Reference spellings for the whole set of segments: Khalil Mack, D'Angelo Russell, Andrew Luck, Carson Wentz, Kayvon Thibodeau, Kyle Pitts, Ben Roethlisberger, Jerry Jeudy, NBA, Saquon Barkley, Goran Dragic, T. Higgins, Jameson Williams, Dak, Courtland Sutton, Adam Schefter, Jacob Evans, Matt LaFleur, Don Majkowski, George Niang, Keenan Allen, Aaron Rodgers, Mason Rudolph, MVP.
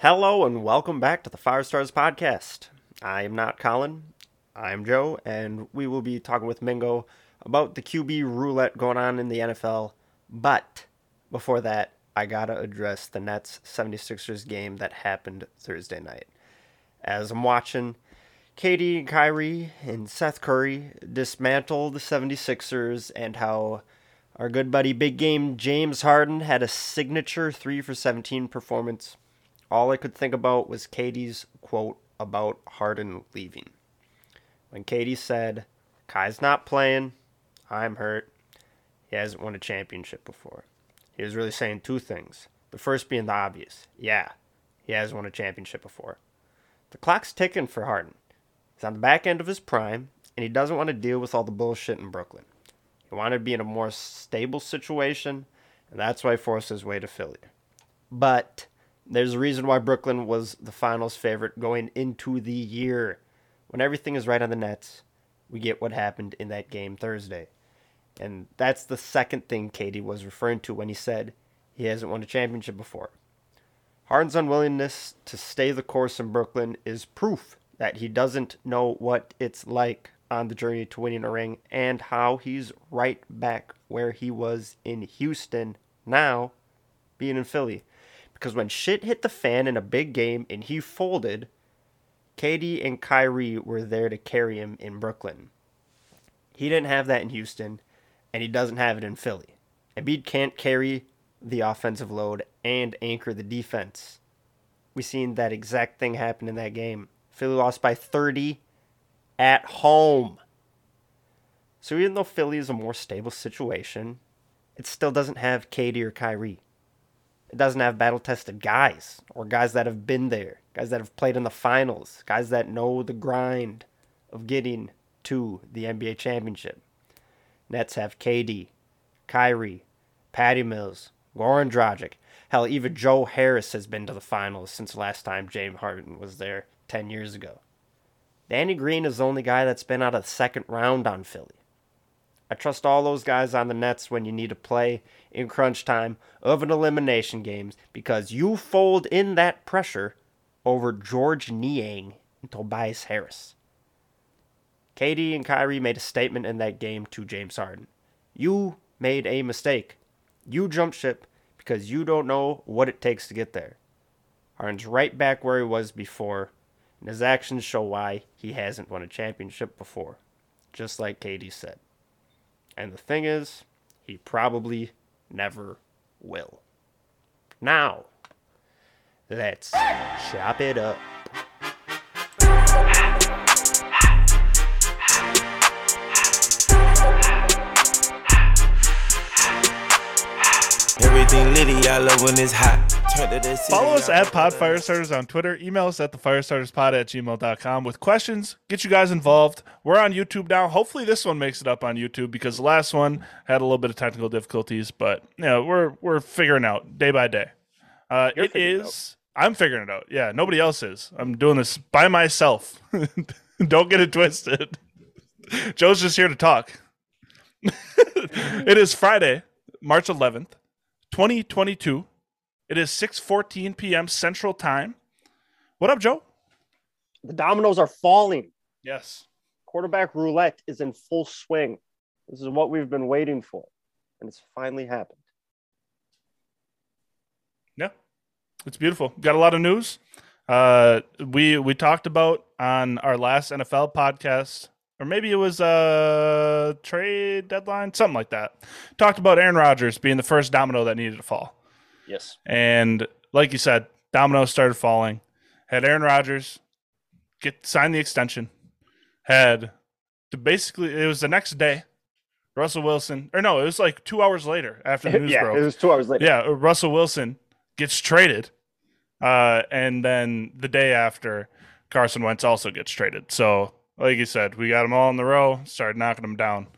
Hello and welcome back to the Fire Stars Podcast. I am not Colin, I am Joe, and we will be talking with Mingo about the QB roulette going on in the NFL. But before that, I gotta address the Nets 76ers game that happened Thursday night. As I'm watching, Katie, Kyrie, and Seth Curry dismantled the 76ers, and how our good buddy Big Game James Harden had a signature 3 for 17 performance. All I could think about was KD's quote about Harden leaving. When KD said, "Kai's not playing, I'm hurt, he hasn't won a championship before," he was really saying two things. The first being the obvious. Yeah, he hasn't won a championship before. The clock's ticking for Harden. He's on the back end of his prime, and he doesn't want to deal with all the bullshit in Brooklyn. He wanted to be in a more stable situation, and that's why he forced his way to Philly. But there's a reason why Brooklyn was the finals favorite going into the year. When everything is right on the Nets, we get what happened in that game Thursday. And that's the second thing KD was referring to when he said he hasn't won a championship before. Harden's unwillingness to stay the course in Brooklyn is proof that he doesn't know what it's like on the journey to winning a ring, and how he's right back where he was in Houston, now being in Philly. Because when shit hit the fan in a big game and he folded, KD and Kyrie were there to carry him in Brooklyn. He didn't have that in Houston, and he doesn't have it in Philly. Embiid can't carry the offensive load and anchor the defense. We seen that exact thing happen in that game. Philly lost by 30 at home. So even though Philly is a more stable situation, it still doesn't have KD or Kyrie. It doesn't have battle-tested guys, or guys that have been there, guys that have played in the finals, guys that know the grind of getting to the NBA championship. Nets have KD, Kyrie, Patty Mills, Goran Dragic. Hell, even Joe Harris has been to the finals since last time James Harden was there 10 years ago. Danny Green is the only guy that's been out of the second round on Philly. I trust all those guys on the Nets when you need to play in crunch time of an elimination games, because you fold in that pressure over George Niang and Tobias Harris. KD and Kyrie made a statement in that game to James Harden. You made a mistake. You jumped ship because you don't know what it takes to get there. Harden's right back where he was before, and his actions show why he hasn't won a championship before, just like KD said. And the thing is, he probably never will. Now, let's chop it up. Everything litty, I love when it's hot. Follow us at PodFirestarters on Twitter. Email us at thefirestarterspod@gmail.com with questions. Get you guys involved. We're on YouTube now. Hopefully this one makes it up on YouTube, because the last one had a little bit of technical difficulties, but you know, we're figuring out day by day. It is. I'm figuring it out. Yeah, nobody else is. I'm doing this by myself. Don't get it twisted. Joe's just here to talk. It is Friday, March 11th, 2022. It is 6:14 p.m. Central Time. What up, Joe? The dominoes are falling. Yes. Quarterback roulette is in full swing. This is what we've been waiting for, and it's finally happened. Yeah, it's beautiful. Got a lot of news. We talked about on our last NFL podcast, or maybe it was a trade deadline, something like that. Talked about Aaron Rodgers being the first domino that needed to fall. Yes. And like you said, dominoes started falling. Had Aaron Rodgers sign the extension. It was the next day. Russell Wilson, or no, it was like 2 hours later after the news broke. Yeah, it was 2 hours later. Yeah, Russell Wilson gets traded. And then the day after, Carson Wentz also gets traded. So, like you said, we got them all in the row, started knocking them down.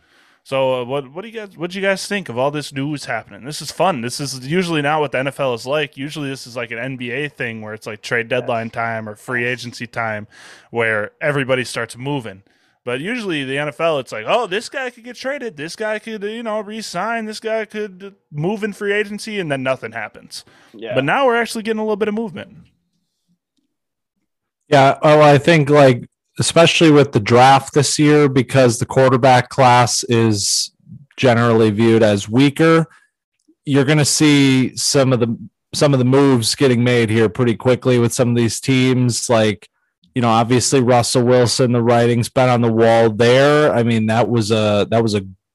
So what do you guys think of all this news happening? This is fun. This is usually not what the NFL is like. Usually this is like an NBA thing where it's like trade deadline time or free agency time where everybody starts moving. But usually the NFL, it's like, oh, this guy could get traded. This guy could, re-sign. This guy could move in free agency, and then nothing happens. Yeah. But now we're actually getting a little bit of movement. Yeah, well, I think, like, especially with the draft this year, because the quarterback class is generally viewed as weaker, you're going to see some of the moves getting made here pretty quickly with some of these teams. Like, you know, obviously Russell Wilson, the writing's been on the wall there. I mean, that was a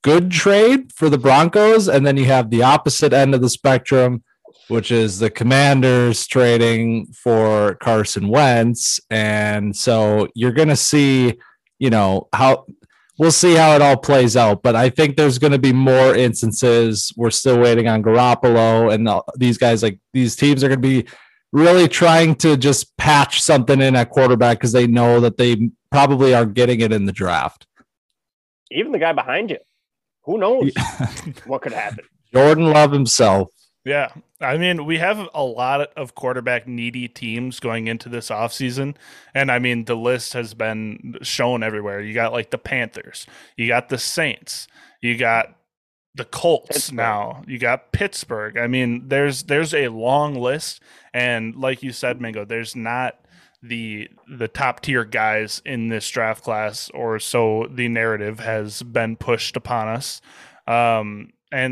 good trade for the Broncos. And then you have the opposite end of the spectrum, which is the Commanders trading for Carson Wentz. And so you're going to see, you know, we'll see how it all plays out. But I think there's going to be more instances. We're still waiting on Garoppolo, and these guys, like, these teams are going to be really trying to just patch something in at quarterback because they know that they probably aren't getting it in the draft. Even the guy behind you, who knows what could happen? Jordan Love himself. Yeah. I mean, we have a lot of quarterback needy teams going into this offseason. And I mean, the list has been shown everywhere. You got like the Panthers, you got the Saints, you got the Colts now, you got Pittsburgh. I mean, there's a long list. And like you said, Mingo, there's not the top tier guys in this draft class, or so the narrative has been pushed upon us. And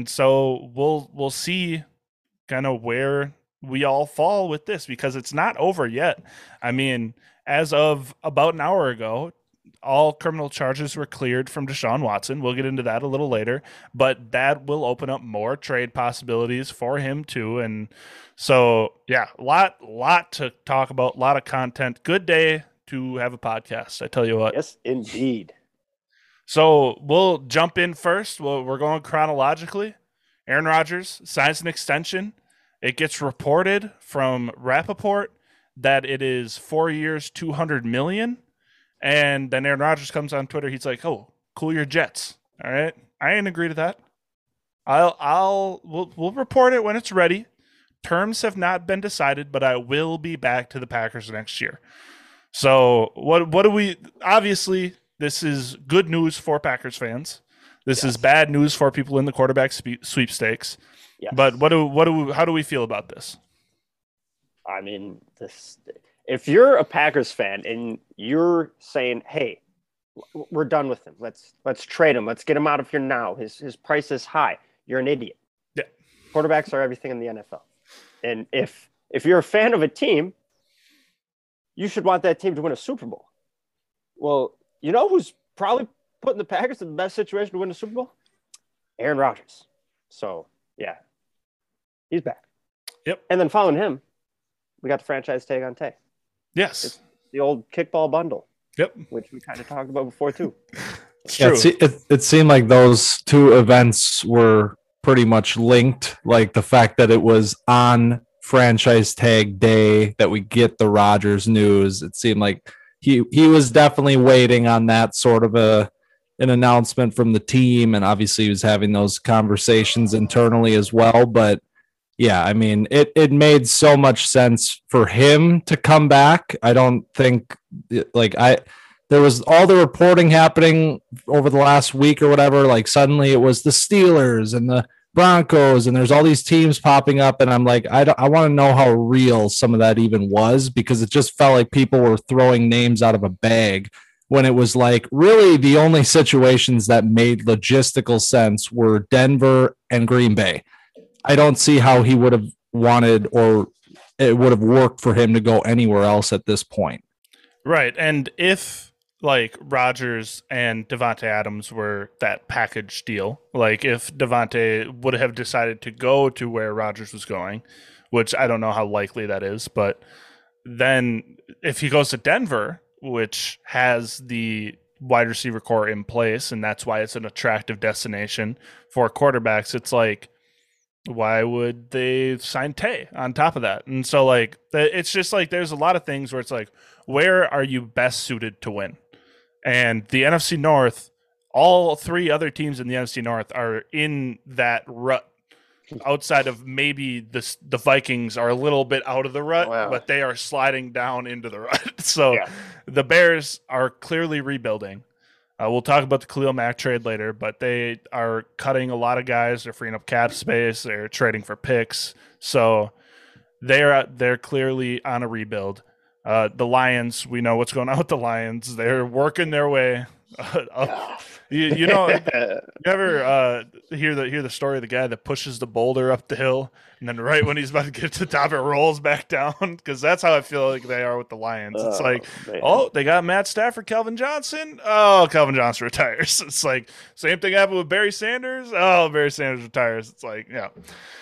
so we'll see kind of where we all fall with this, because it's not over yet. I mean, as of about an hour ago, all criminal charges were cleared from Deshaun Watson. We'll get into that a little later, but that will open up more trade possibilities for him too. And so, yeah, lot to talk about, a lot of content. Good day to have a podcast, I tell you what. Yes, indeed. So we'll jump in first. We're going chronologically. Aaron Rodgers signs an extension. It gets reported from Rappaport that it is 4 years, $200 million. And then Aaron Rodgers comes on Twitter. He's like, "Oh, cool your jets. All right, I ain't agree to that. We'll report it when it's ready. Terms have not been decided, but I will be back to the Packers next year." So what do we? Obviously, this is good news for Packers fans. This is bad news for people in the quarterback sweepstakes. Yes. But how do we feel about this? I mean, if you're a Packers fan and you're saying, "Hey, we're done with him. Let's trade him. Let's get him out of here now. His price is high." You're an idiot. Yeah. Quarterbacks are everything in the NFL. And if you're a fan of a team, you should want that team to win a Super Bowl. Well, you know who's probably putting the Packers in the best situation to win the Super Bowl? Aaron Rodgers. So, yeah, he's back. Yep. And then following him, we got the franchise tag on Tay. Yes. It's the old kickball bundle. Yep. Which we kind of talked about before, too. True. It seemed like those two events were pretty much linked. Like the fact that it was on franchise tag day that we get the Rodgers news. It seemed like he was definitely waiting on that sort of an announcement from the team, and obviously he was having those conversations internally as well. But yeah, I mean, it made so much sense for him to come back. I don't think there was all the reporting happening over the last week or whatever. Like suddenly it was the Steelers and the Broncos, and there's all these teams popping up, and I'm like, I want to know how real some of that even was, because it just felt like people were throwing names out of a bag. When it was like, really the only situations that made logistical sense were Denver and Green Bay. I don't see how he would have wanted, or it would have worked for him to go anywhere else at this point. Right. And if like Rodgers and Davante Adams were that package deal, like if Davante would have decided to go to where Rodgers was going, which I don't know how likely that is, but then if he goes to Denver, which has the wide receiver core in place, and that's why it's an attractive destination for quarterbacks. It's like, why would they sign Tay on top of that? And so, like, it's just like there's a lot of things where it's like, where are you best suited to win? And the NFC North, all three other teams in the NFC North are in that rut. Outside of maybe the Vikings are a little bit out of the rut, wow, but they are sliding down into the rut. So yeah, the Bears are clearly rebuilding. We'll talk about the Khalil Mack trade later, but they are cutting a lot of guys. They're freeing up cap space. They're trading for picks. So they're clearly on a rebuild. The Lions, we know what's going on with the Lions. They're working their way up. You know, you ever hear the story of the guy that pushes the boulder up the hill, and then right when he's about to get to the top, it rolls back down? Because that's how I feel like they are with the Lions. It's like, man. Oh, they got Matt Stafford, Calvin Johnson. Oh, Calvin Johnson retires. It's like, same thing happened with Barry Sanders. Oh, Barry Sanders retires. It's like, yeah.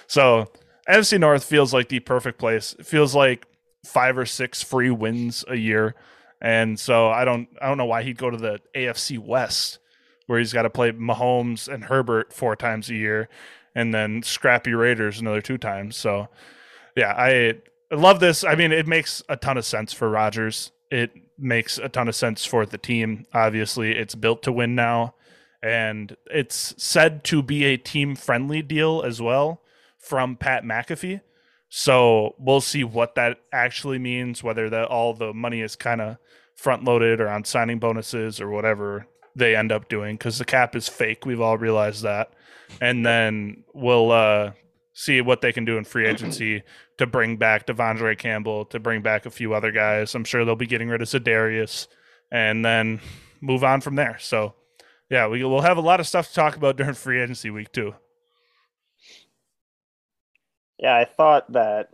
So NFC North feels like the perfect place. It feels like 5 or 6 free wins a year. And so I don't know why he'd go to the AFC West, where he's got to play Mahomes and Herbert 4 times a year, and then scrappy Raiders another 2 times. So yeah, I love this. I mean, it makes a ton of sense for Rodgers. It makes a ton of sense for the team. Obviously, it's built to win now, and it's said to be a team friendly deal as well from Pat McAfee. So we'll see what that actually means, whether that all the money is kind of front loaded or on signing bonuses or whatever they end up doing, because the cap is fake. We've all realized that. And then we'll see what they can do in free agency to bring back Devondre Campbell, to bring back a few other guys. I'm sure they'll be getting rid of Za'Darius and then move on from there. So, yeah, we'll have a lot of stuff to talk about during free agency week too. Yeah, I thought that,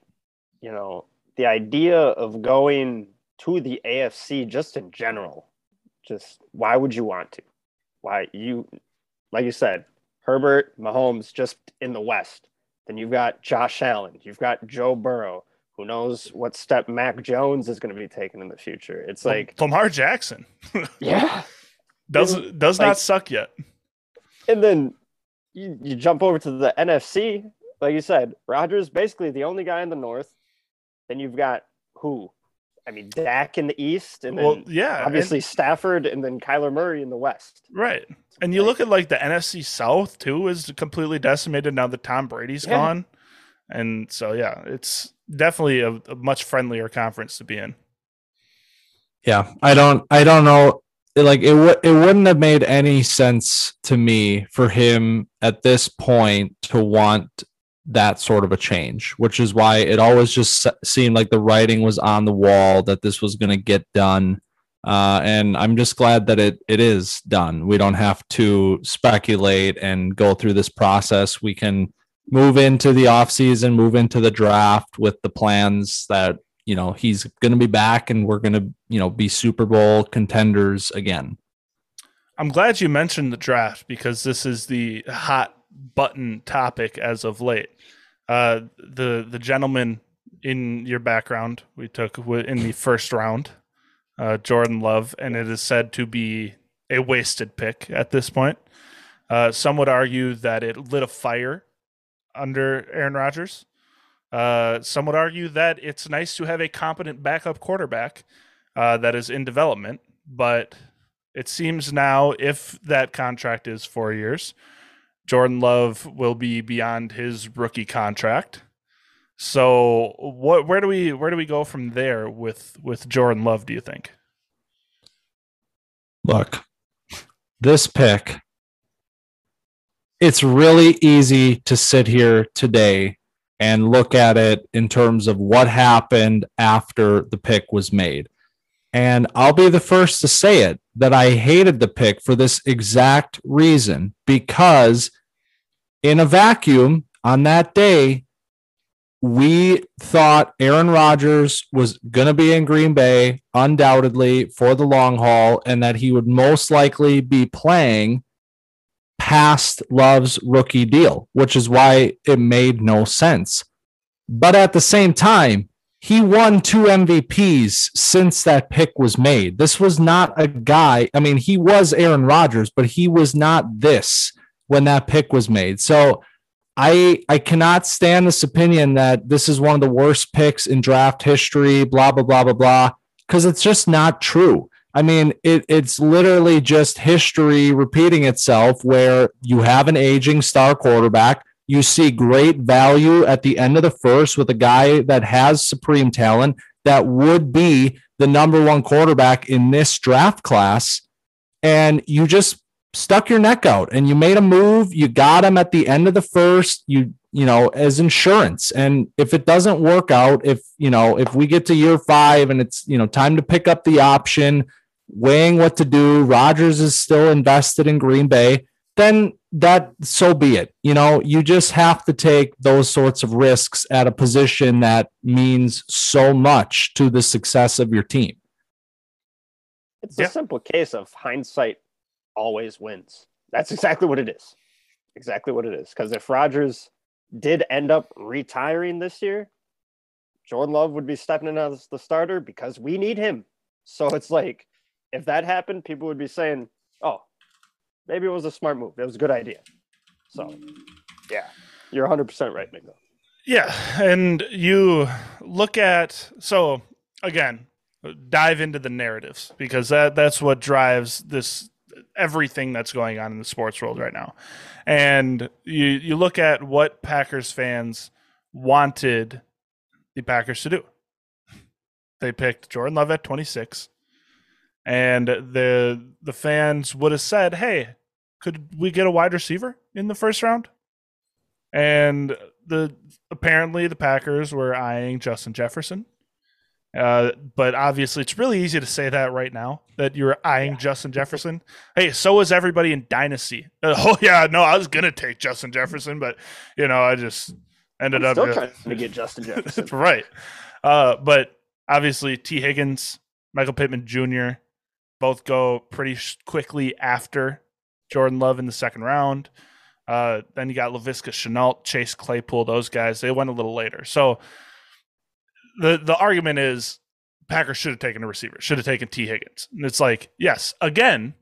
you know, the idea of going to the AFC just in general, just why would you want to? Why you, like you said, Herbert, Mahomes just in the West. Then you've got Josh Allen. You've got Joe Burrow. Who knows what step Mac Jones is going to be taking in the future? It's like Lamar Jackson. Yeah, does like, not suck yet. And then you jump over to the NFC. Like you said, Rodgers basically the only guy in the North. Then you've got who? I mean, Dak in the East, and then obviously Stafford, and then Kyler Murray in the West. Right. And you look at like the NFC South too is completely decimated now that Tom Brady's gone. And so, yeah, it's definitely a much friendlier conference to be in. Yeah. I don't know. Like it wouldn't have made any sense to me for him at this point to want that sort of a change, which is why it always just seemed like the writing was on the wall that this was going to get done. And I'm just glad that it is done. We don't have to speculate and go through this process. We can move into the offseason, move into the draft with the plans that, you know, he's going to be back and we're going to, you know, be Super Bowl contenders again. I'm glad you mentioned the draft because this is the hot button topic as of late. The gentleman in your background we took in the first round, Jordan Love, and it is said to be a wasted pick at this point. Some would argue that it lit a fire under Aaron Rodgers. Some would argue that it's nice to have a competent backup quarterback that is in development, but it seems now if that contract is 4 years, Jordan Love will be beyond his rookie contract. So where do we go from there with Jordan Love, do you think? Look, this pick, it's really easy to sit here today and look at it in terms of what happened after the pick was made. And I'll be the first to say it, that I hated the pick for this exact reason, because in a vacuum on that day, we thought Aaron Rodgers was going to be in Green Bay undoubtedly for the long haul and that he would most likely be playing past Love's rookie deal, which is why it made no sense. But at the same time, he won 2 MVPs since that pick was made. This was not a guy. I mean, he was Aaron Rodgers, but he was not this when that pick was made. So I cannot stand this opinion that this is one of the worst picks in draft history, blah, blah, blah, blah, blah, because it's just not true. I mean, it's literally just history repeating itself where you have an aging star quarterback. You see great value at the end of the first with a guy that has supreme talent that would be the number 1 quarterback in this draft class. And you just stuck your neck out and you made a move. You got him at the end of the first. You you know, as insurance. And if it doesn't work out, if, you know, if we get to year five and it's, you know, time to pick up the option, weighing what to do, Rodgers is still invested in Green Bay, then that, so be it. You know, you just have to take those sorts of risks at a position that means so much to the success of your team. It's a simple case of hindsight always wins. That's exactly what it is. Exactly what it is. Because if Rodgers did end up retiring this year, Jordan Love would be stepping in as the starter because we need him. So it's like, if that happened, people would be saying, oh, maybe it was a smart move. It was a good idea. So, yeah, you're 100% right, Miguel. Yeah, and you look at, so, again, dive into the narratives because that's what drives this, everything that's going on in the sports world right now. And you look at what Packers fans wanted the Packers to do. They picked Jordan Love at 26. And the fans would have said, hey, could we get a wide receiver in the first round? And apparently the Packers were eyeing Justin Jefferson. But obviously it's really easy to say that right now, that you're eyeing Justin Jefferson. Hey, so is everybody in Dynasty. Oh, yeah, no, I was going to take Justin Jefferson, but, you know, I just ended up still trying to get Justin Jefferson. Right. But obviously T. Higgins, Michael Pittman Jr., both go pretty quickly after Jordan Love in the second round. Then you got Laviska Shenault, Chase Claypool, those guys. They went a little later. So the argument is Packers should have taken a receiver, should have taken T. Higgins. And it's like, yes, again,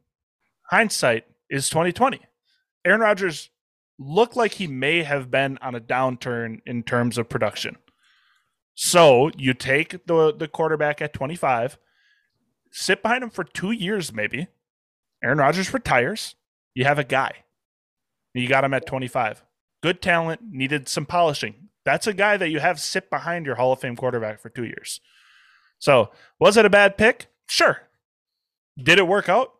hindsight is 2020. Aaron Rodgers looked like he may have been on a downturn in terms of production. So you take the quarterback at 25, sit behind him for 2 years maybe. Aaron Rodgers retires. You have a guy. You got him at 25. Good talent, needed some polishing. That's a guy that you have sit behind your Hall of Fame quarterback for 2 years. So was it a bad pick? Sure. Did it work out?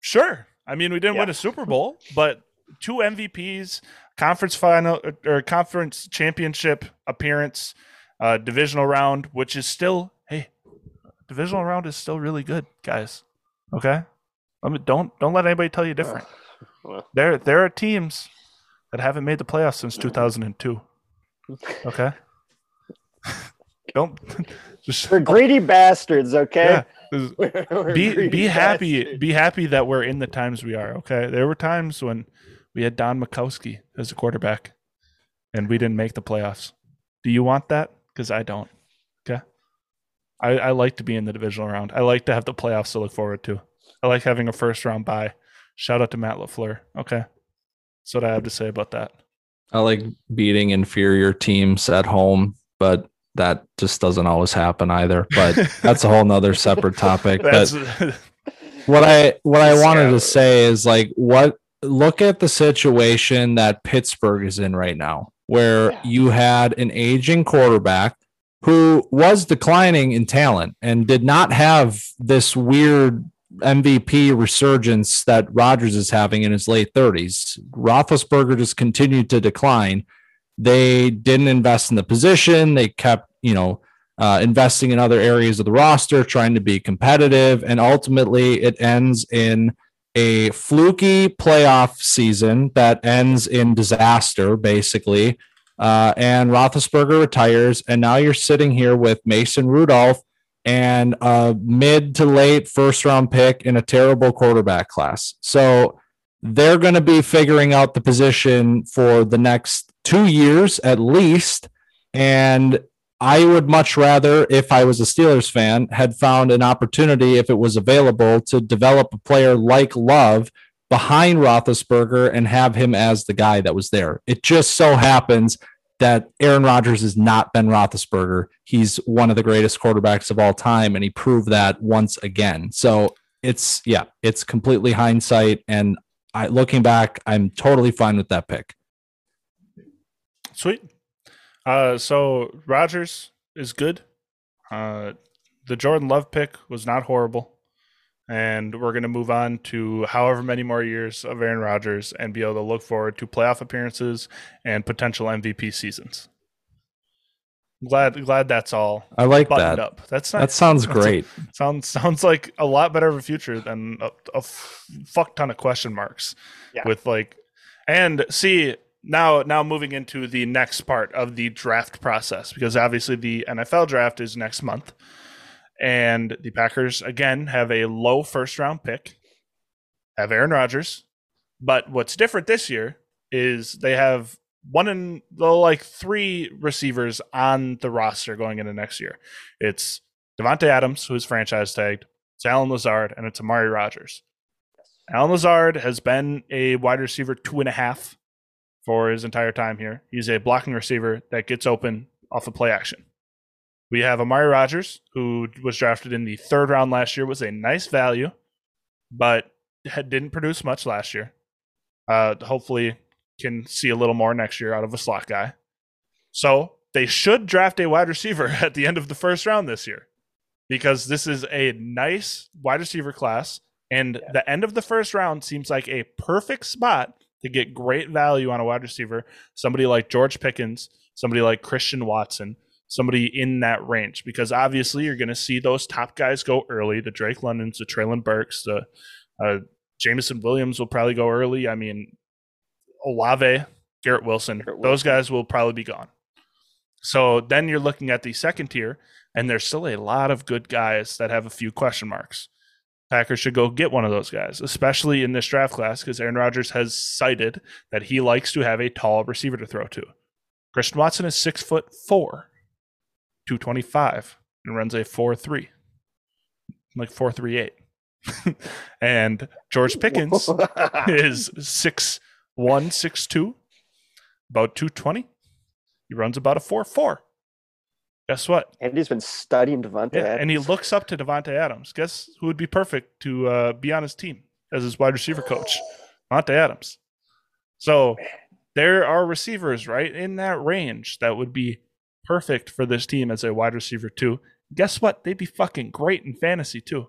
Sure. I mean, we didn't win a Super Bowl, but 2 MVPs, conference final or conference championship appearance, divisional round, which is still, hey, divisional round is still really good, guys. Okay. I mean, don't let anybody tell you different. There are teams that haven't made the playoffs since 2002. Okay. Don't just, we're greedy bastards. Okay. Yeah. We're be happy. Bastards. Be happy that we're in the times we are. Okay. There were times when we had Don Majkowski as a quarterback and we didn't make the playoffs. Do you want that? Because I don't. Okay. I like to be in the divisional round. I like to have the playoffs to look forward to. I like having a first round bye. Shout out to Matt LaFleur. Okay. That's what I have to say about that. I like beating inferior teams at home, but that just doesn't always happen either. But that's a whole nother separate topic. But what I wanted to say is like, look at the situation that Pittsburgh is in right now, where you had an aging quarterback who was declining in talent and did not have this weird MVP resurgence that Rodgers is having in his late 30s. Roethlisberger just continued to decline. They didn't invest in the position. They kept, you know, investing in other areas of the roster, trying to be competitive. And ultimately it ends in a fluky playoff season that ends in disaster, basically. And Roethlisberger retires. And now you're sitting here with Mason Rudolph and a mid to late first round pick in a terrible quarterback class. So they're going to be figuring out the position for the next 2 years at least. And I would much rather, if I was a Steelers fan, had found an opportunity, if it was available, to develop a player like Love behind Roethlisberger and have him as the guy that was there. It just so happens that Aaron Rodgers is not Ben Roethlisberger. He's one of the greatest quarterbacks of all time, and he proved that once again. So it's completely hindsight, and looking back, I'm totally fine with that pick. Sweet. So Rodgers is good. The Jordan Love pick was not horrible. And we're going to move on to however many more years of Aaron Rodgers and be able to look forward to playoff appearances and potential MVP seasons. Glad that's all. I like that. Up. That's nice. That sounds great. Sounds like a lot better of a future than a fuck ton of question marks. Yeah. With like, and see now moving into the next part of the draft process, because obviously the NFL draft is next month. And the Packers, again, have a low first-round pick, have Aaron Rodgers. But what's different this year is they have three receivers on the roster going into next year. It's Davante Adams, who's franchise tagged, it's Allen Lazard, and it's Amari Rodgers. Allen Lazard has been a wide receiver 2.5 for his entire time here. He's a blocking receiver that gets open off of play action. We have Amari Rodgers, who was drafted in the 3rd round last year, was a nice value, but didn't produce much last year. Hopefully can see a little more next year out of a slot guy. So they should draft a wide receiver at the end of the 1st round this year, because this is a nice wide receiver class, and the end of the 1st round seems like a perfect spot to get great value on a wide receiver, somebody like George Pickens, somebody like Christian Watson, somebody in that range, because obviously you're going to see those top guys go early. The Drake Londons, the Traylon Burks, the Jameson Williams will probably go early. I mean, Olave, Garrett Wilson, those guys will probably be gone. So then you're looking at the 2nd tier, and there's still a lot of good guys that have a few question marks. Packers should go get one of those guys, especially in this draft class, because Aaron Rodgers has cited that he likes to have a tall receiver to throw to. Christian Watson is 6'4". 225 and runs a 4.3, like 4.38. And George Pickens is 6'1", 6'2", about 220. He runs about a 4.4. Guess what? And he's been studying Davante Adams. And he looks up to Davante Adams. Guess who would be perfect to be on his team as his wide receiver coach? Davante Adams. So there are receivers right in that range that would be perfect for this team as a wide receiver too. Guess what? They'd be fucking great in fantasy too.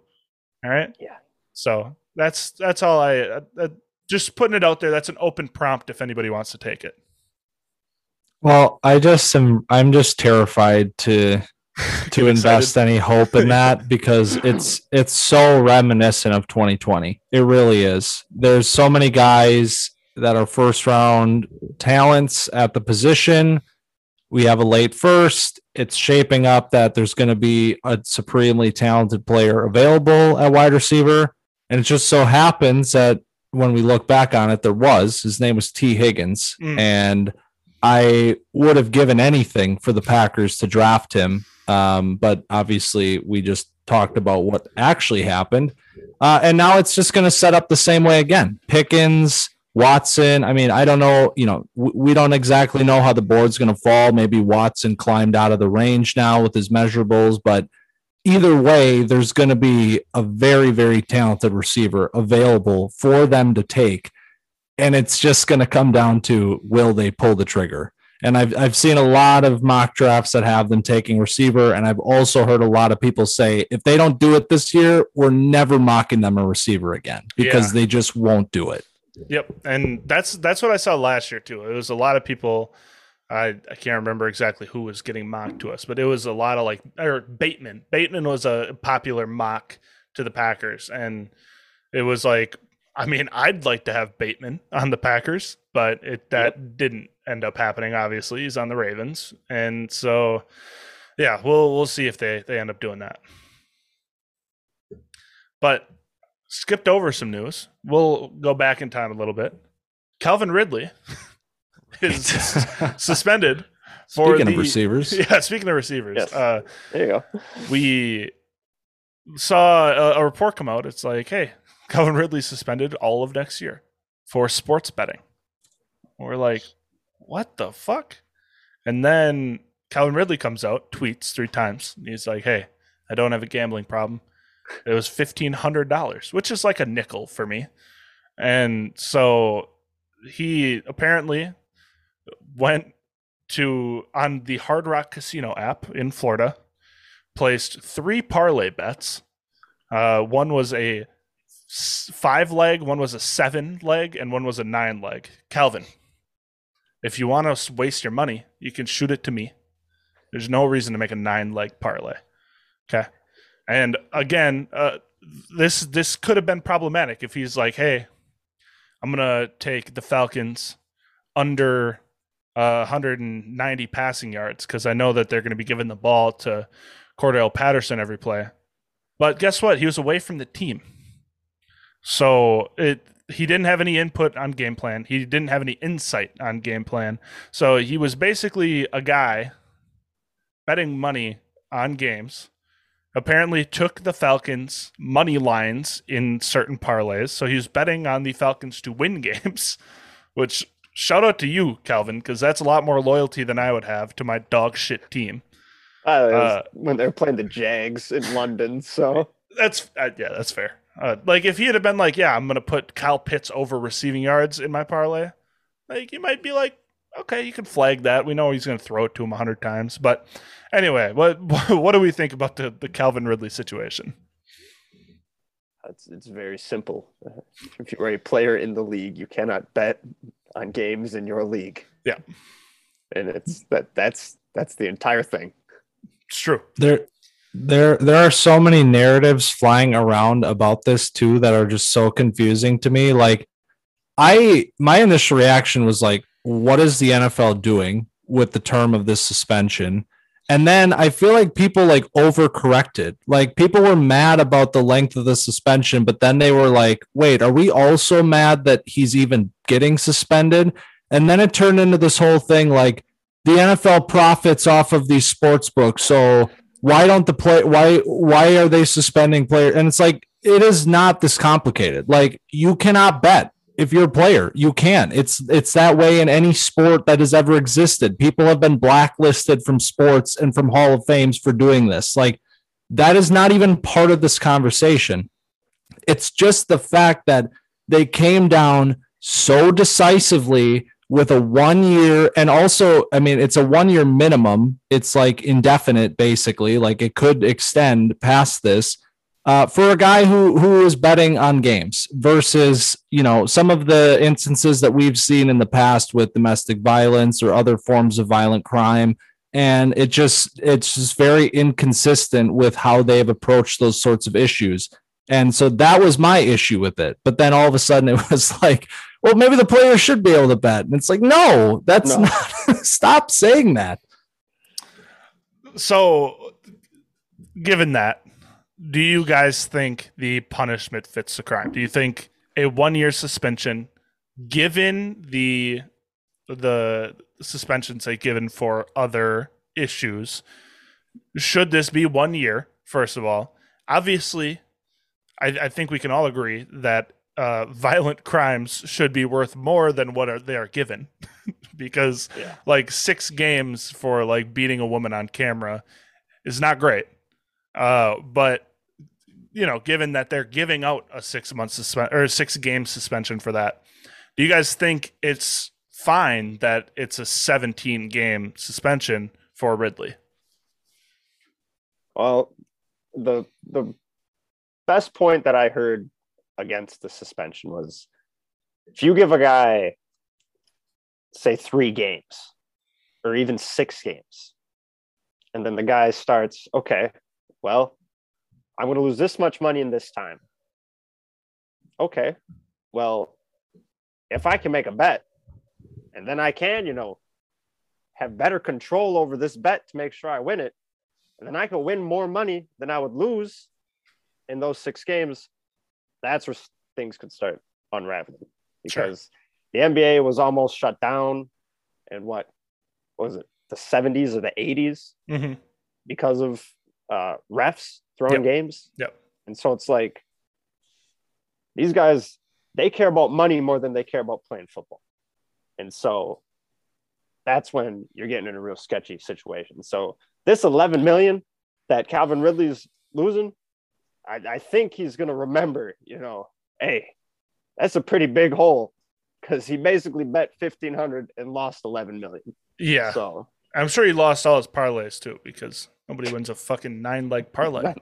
All right. Yeah. So that's all I just putting it out there. That's an open prompt if anybody wants to take it. Well, I'm just terrified to invest any hope in that, because it's so reminiscent of 2020. It really is. There's so many guys that are first round talents at the position. We have a late 1st. It's shaping up that there's going to be a supremely talented player available at wide receiver. And it just so happens that when we look back on it, his name was T. Higgins. And I would have given anything for the Packers to draft him. But obviously we just talked about what actually happened. And now it's just going to set up the same way again. Pickens, Watson. I mean, I don't know, we don't exactly know how the board's going to fall. Maybe Watson climbed out of the range now with his measurables, but either way, there's going to be a very, very talented receiver available for them to take. And it's just going to come down to, will they pull the trigger? And I've seen a lot of mock drafts that have them taking receiver. And I've also heard a lot of people say, if they don't do it this year, we're never mocking them a receiver again, because they just won't do it. Yep, and that's what I saw last year too. It was a lot of people. I can't remember exactly who was getting mocked to us, but it was a lot of Bateman. Bateman was a popular mock to the Packers, and it was like, I mean, I'd like to have Bateman on the Packers, but that didn't end up happening. Obviously, he's on the Ravens, and so yeah, we'll see if they end up doing that. But skipped over some news. We'll go back in time a little bit. Calvin Ridley is suspended for speaking of receivers. Yeah, speaking of receivers. Yes. There you go. We saw a report come out. It's like, hey, Calvin Ridley suspended all of next year for sports betting. We're like, what the fuck? And then Calvin Ridley comes out, tweets 3 times. He's like, hey, I don't have a gambling problem. It was $1,500, which is like a nickel for me. And so he apparently went on the Hard Rock Casino app in Florida, placed 3 parlay bets One was a 5-leg, one was a 7-leg, and one was a 9-leg. Calvin, if you want to waste your money, you can shoot it to me. There's no reason to make a 9-leg parlay. Okay. And again, this could have been problematic if he's like, hey, I'm going to take the Falcons under 190 passing yards because I know that they're going to be giving the ball to Cordell Patterson every play. But guess what? He was away from the team. So he didn't have any input on game plan. He didn't have any insight on game plan. So he was basically a guy betting money on games. Apparently took the Falcons money lines in certain parlays. So he was betting on the Falcons to win games, which shout out to you, Calvin, because that's a lot more loyalty than I would have to my dog shit team. When they were playing the Jags in London. So that's fair. Like if he had been like, yeah, I'm going to put Kyle Pitts over receiving yards in my parlay. Like you might be like, okay, you can flag that. We know he's going to throw it to him 100 times. But anyway, what do we think about the Calvin Ridley situation? It's very simple. If you are a player in the league, you cannot bet on games in your league. Yeah, and that's the entire thing. It's true. There are so many narratives flying around about this too that are just so confusing to me. Like, my initial reaction was like, what is the NFL doing with the term of this suspension? And then I feel like people like overcorrected. Like people were mad about the length of the suspension, but then they were like, wait, are we also mad that he's even getting suspended? And then it turned into this whole thing like the NFL profits off of these sports books. So why don't the play why are they suspending players? And it's like, it is not this complicated. Like you cannot bet. If you're a player, you can. It's that way in any sport that has ever existed. People have been blacklisted from sports and from Hall of Fames for doing this. Like that is not even part of this conversation. It's just the fact that they came down so decisively with a 1 year. And also, I mean, it's a 1 year minimum. It's like indefinite, basically. Like it could extend past this. For a guy who is betting on games versus, you know, some of the instances that we've seen in the past with domestic violence or other forms of violent crime. And it's just very inconsistent with how they have approached those sorts of issues. And so that was my issue with it. But then all of a sudden it was like, well, maybe the player should be able to bet. And it's like, no, that's not stop saying that. So given that, do you guys think the punishment fits the crime? Do you think a 1 year suspension, given the suspensions they given for other issues, should this be 1 year? First of all, obviously, I think we can all agree that violent crimes should be worth more than they are given, because like 6 games for like beating a woman on camera is not great. But you know, given that they're giving out a 6 month suspension or 6 game suspension for that, do you guys think it's fine that it's a 17 game suspension for Ridley? Well, the best point that I heard against the suspension was if you give a guy, say 3 games or even 6 games, and then the guy starts, okay, well, I'm going to lose this much money in this time. Okay, well, if I can make a bet and then I can, you know, have better control over this bet to make sure I win it, and then I can win more money than I would lose in those 6 games, that's where things could start unraveling. Because the NBA was almost shut down in what was it, the 70s or the 80s because of refs throwing games. Yep. And so it's like these guys, they care about money more than they care about playing football. And so that's when you're getting in a real sketchy situation. So this 11 million that Calvin Ridley's losing, I think he's going to remember, you know, hey, that's a pretty big hole because he basically bet 1,500 and lost 11 million. Yeah. So I'm sure he lost all his parlays too, because Nobody wins a fucking nine-leg parlay.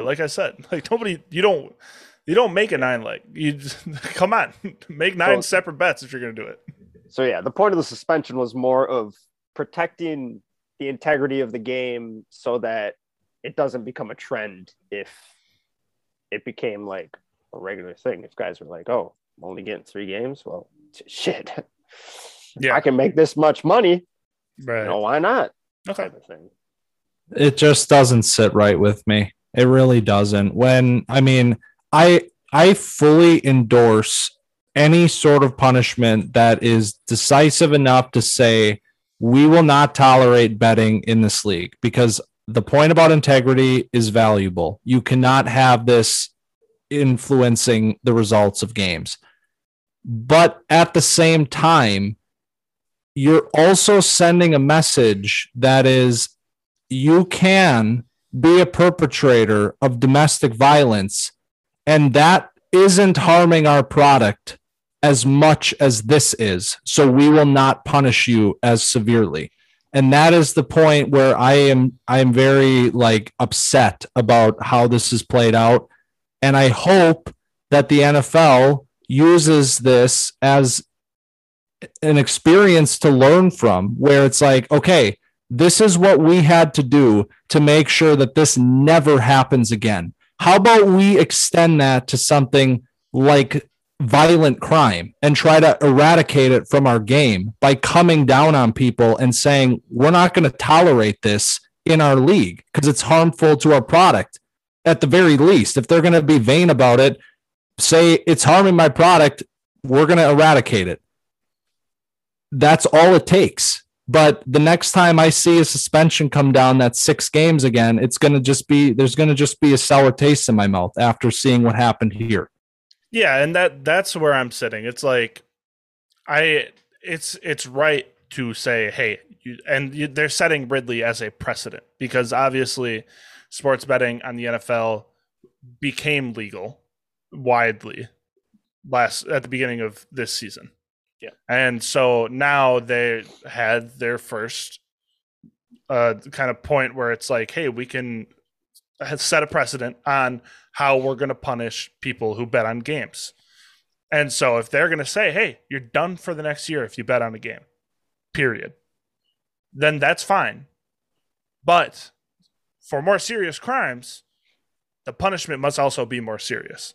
Like I said, like nobody. You don't make a nine-leg. You just, come on, make nine separate bets if you're going to do it. So yeah, the point of the suspension was more of protecting the integrity of the game so that it doesn't become a trend. If it became like a regular thing, if guys were like, "Oh, I'm only getting 3 games," well, shit. Yeah, I can make this much money. Right. No, why not? Okay. Type of thing. It just doesn't sit right with me. It really doesn't. When I mean, I fully endorse any sort of punishment that is decisive enough to say we will not tolerate betting in this league, because the point about integrity is valuable. You cannot have this influencing the results of games. But at the same time, you're also sending a message that is, you can be a perpetrator of domestic violence, and that isn't harming our product as much as this is. So we will not punish you as severely. And that is the point where I am very upset about how this is played out. And I hope that the NFL uses this as an experience to learn from, where it's like, okay, this is what we had to do to make sure that this never happens again. How about we extend that to something like violent crime and try to eradicate it from our game by coming down on people and saying, we're not going to tolerate this in our league because it's harmful to our product. At the very least, if they're going to be vain about it, say it's harming my product, we're going to eradicate it. That's all it takes. But the next time I see a suspension come down that's 6 games again, it's going to just be, there's going to just be a sour taste in my mouth after seeing what happened here. Yeah. And that's where I'm sitting. It's like, it's right to say, hey, they're setting Ridley as a precedent, because obviously sports betting on the NFL became legal widely at the beginning of this season. Yeah. And so now they had their first kind of point where it's like, hey, we can set a precedent on how we're going to punish people who bet on games. And so if they're going to say, hey, you're done for the next year if you bet on a game, period, then that's fine. But for more serious crimes, the punishment must also be more serious,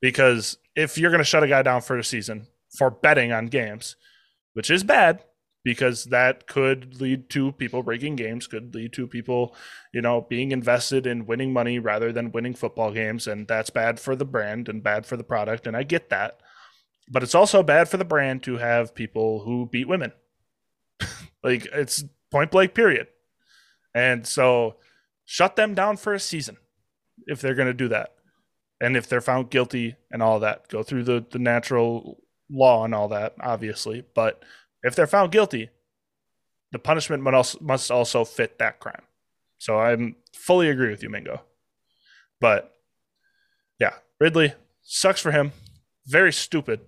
because if you're going to shut a guy down for a season for betting on games, which is bad, because that could lead to people breaking games, could lead to people, being invested in winning money rather than winning football games. And that's bad for the brand and bad for the product. And I get that, but it's also bad for the brand to have people who beat women. Like, it's point blank, period. And so shut them down for a season if they're going to do that. And if they're found guilty and all that, go through the natural law and all that, obviously, but if they're found guilty, the punishment must also fit that crime. So I'm fully agree with you, Mingo. But yeah, Ridley sucks for him. Very stupid,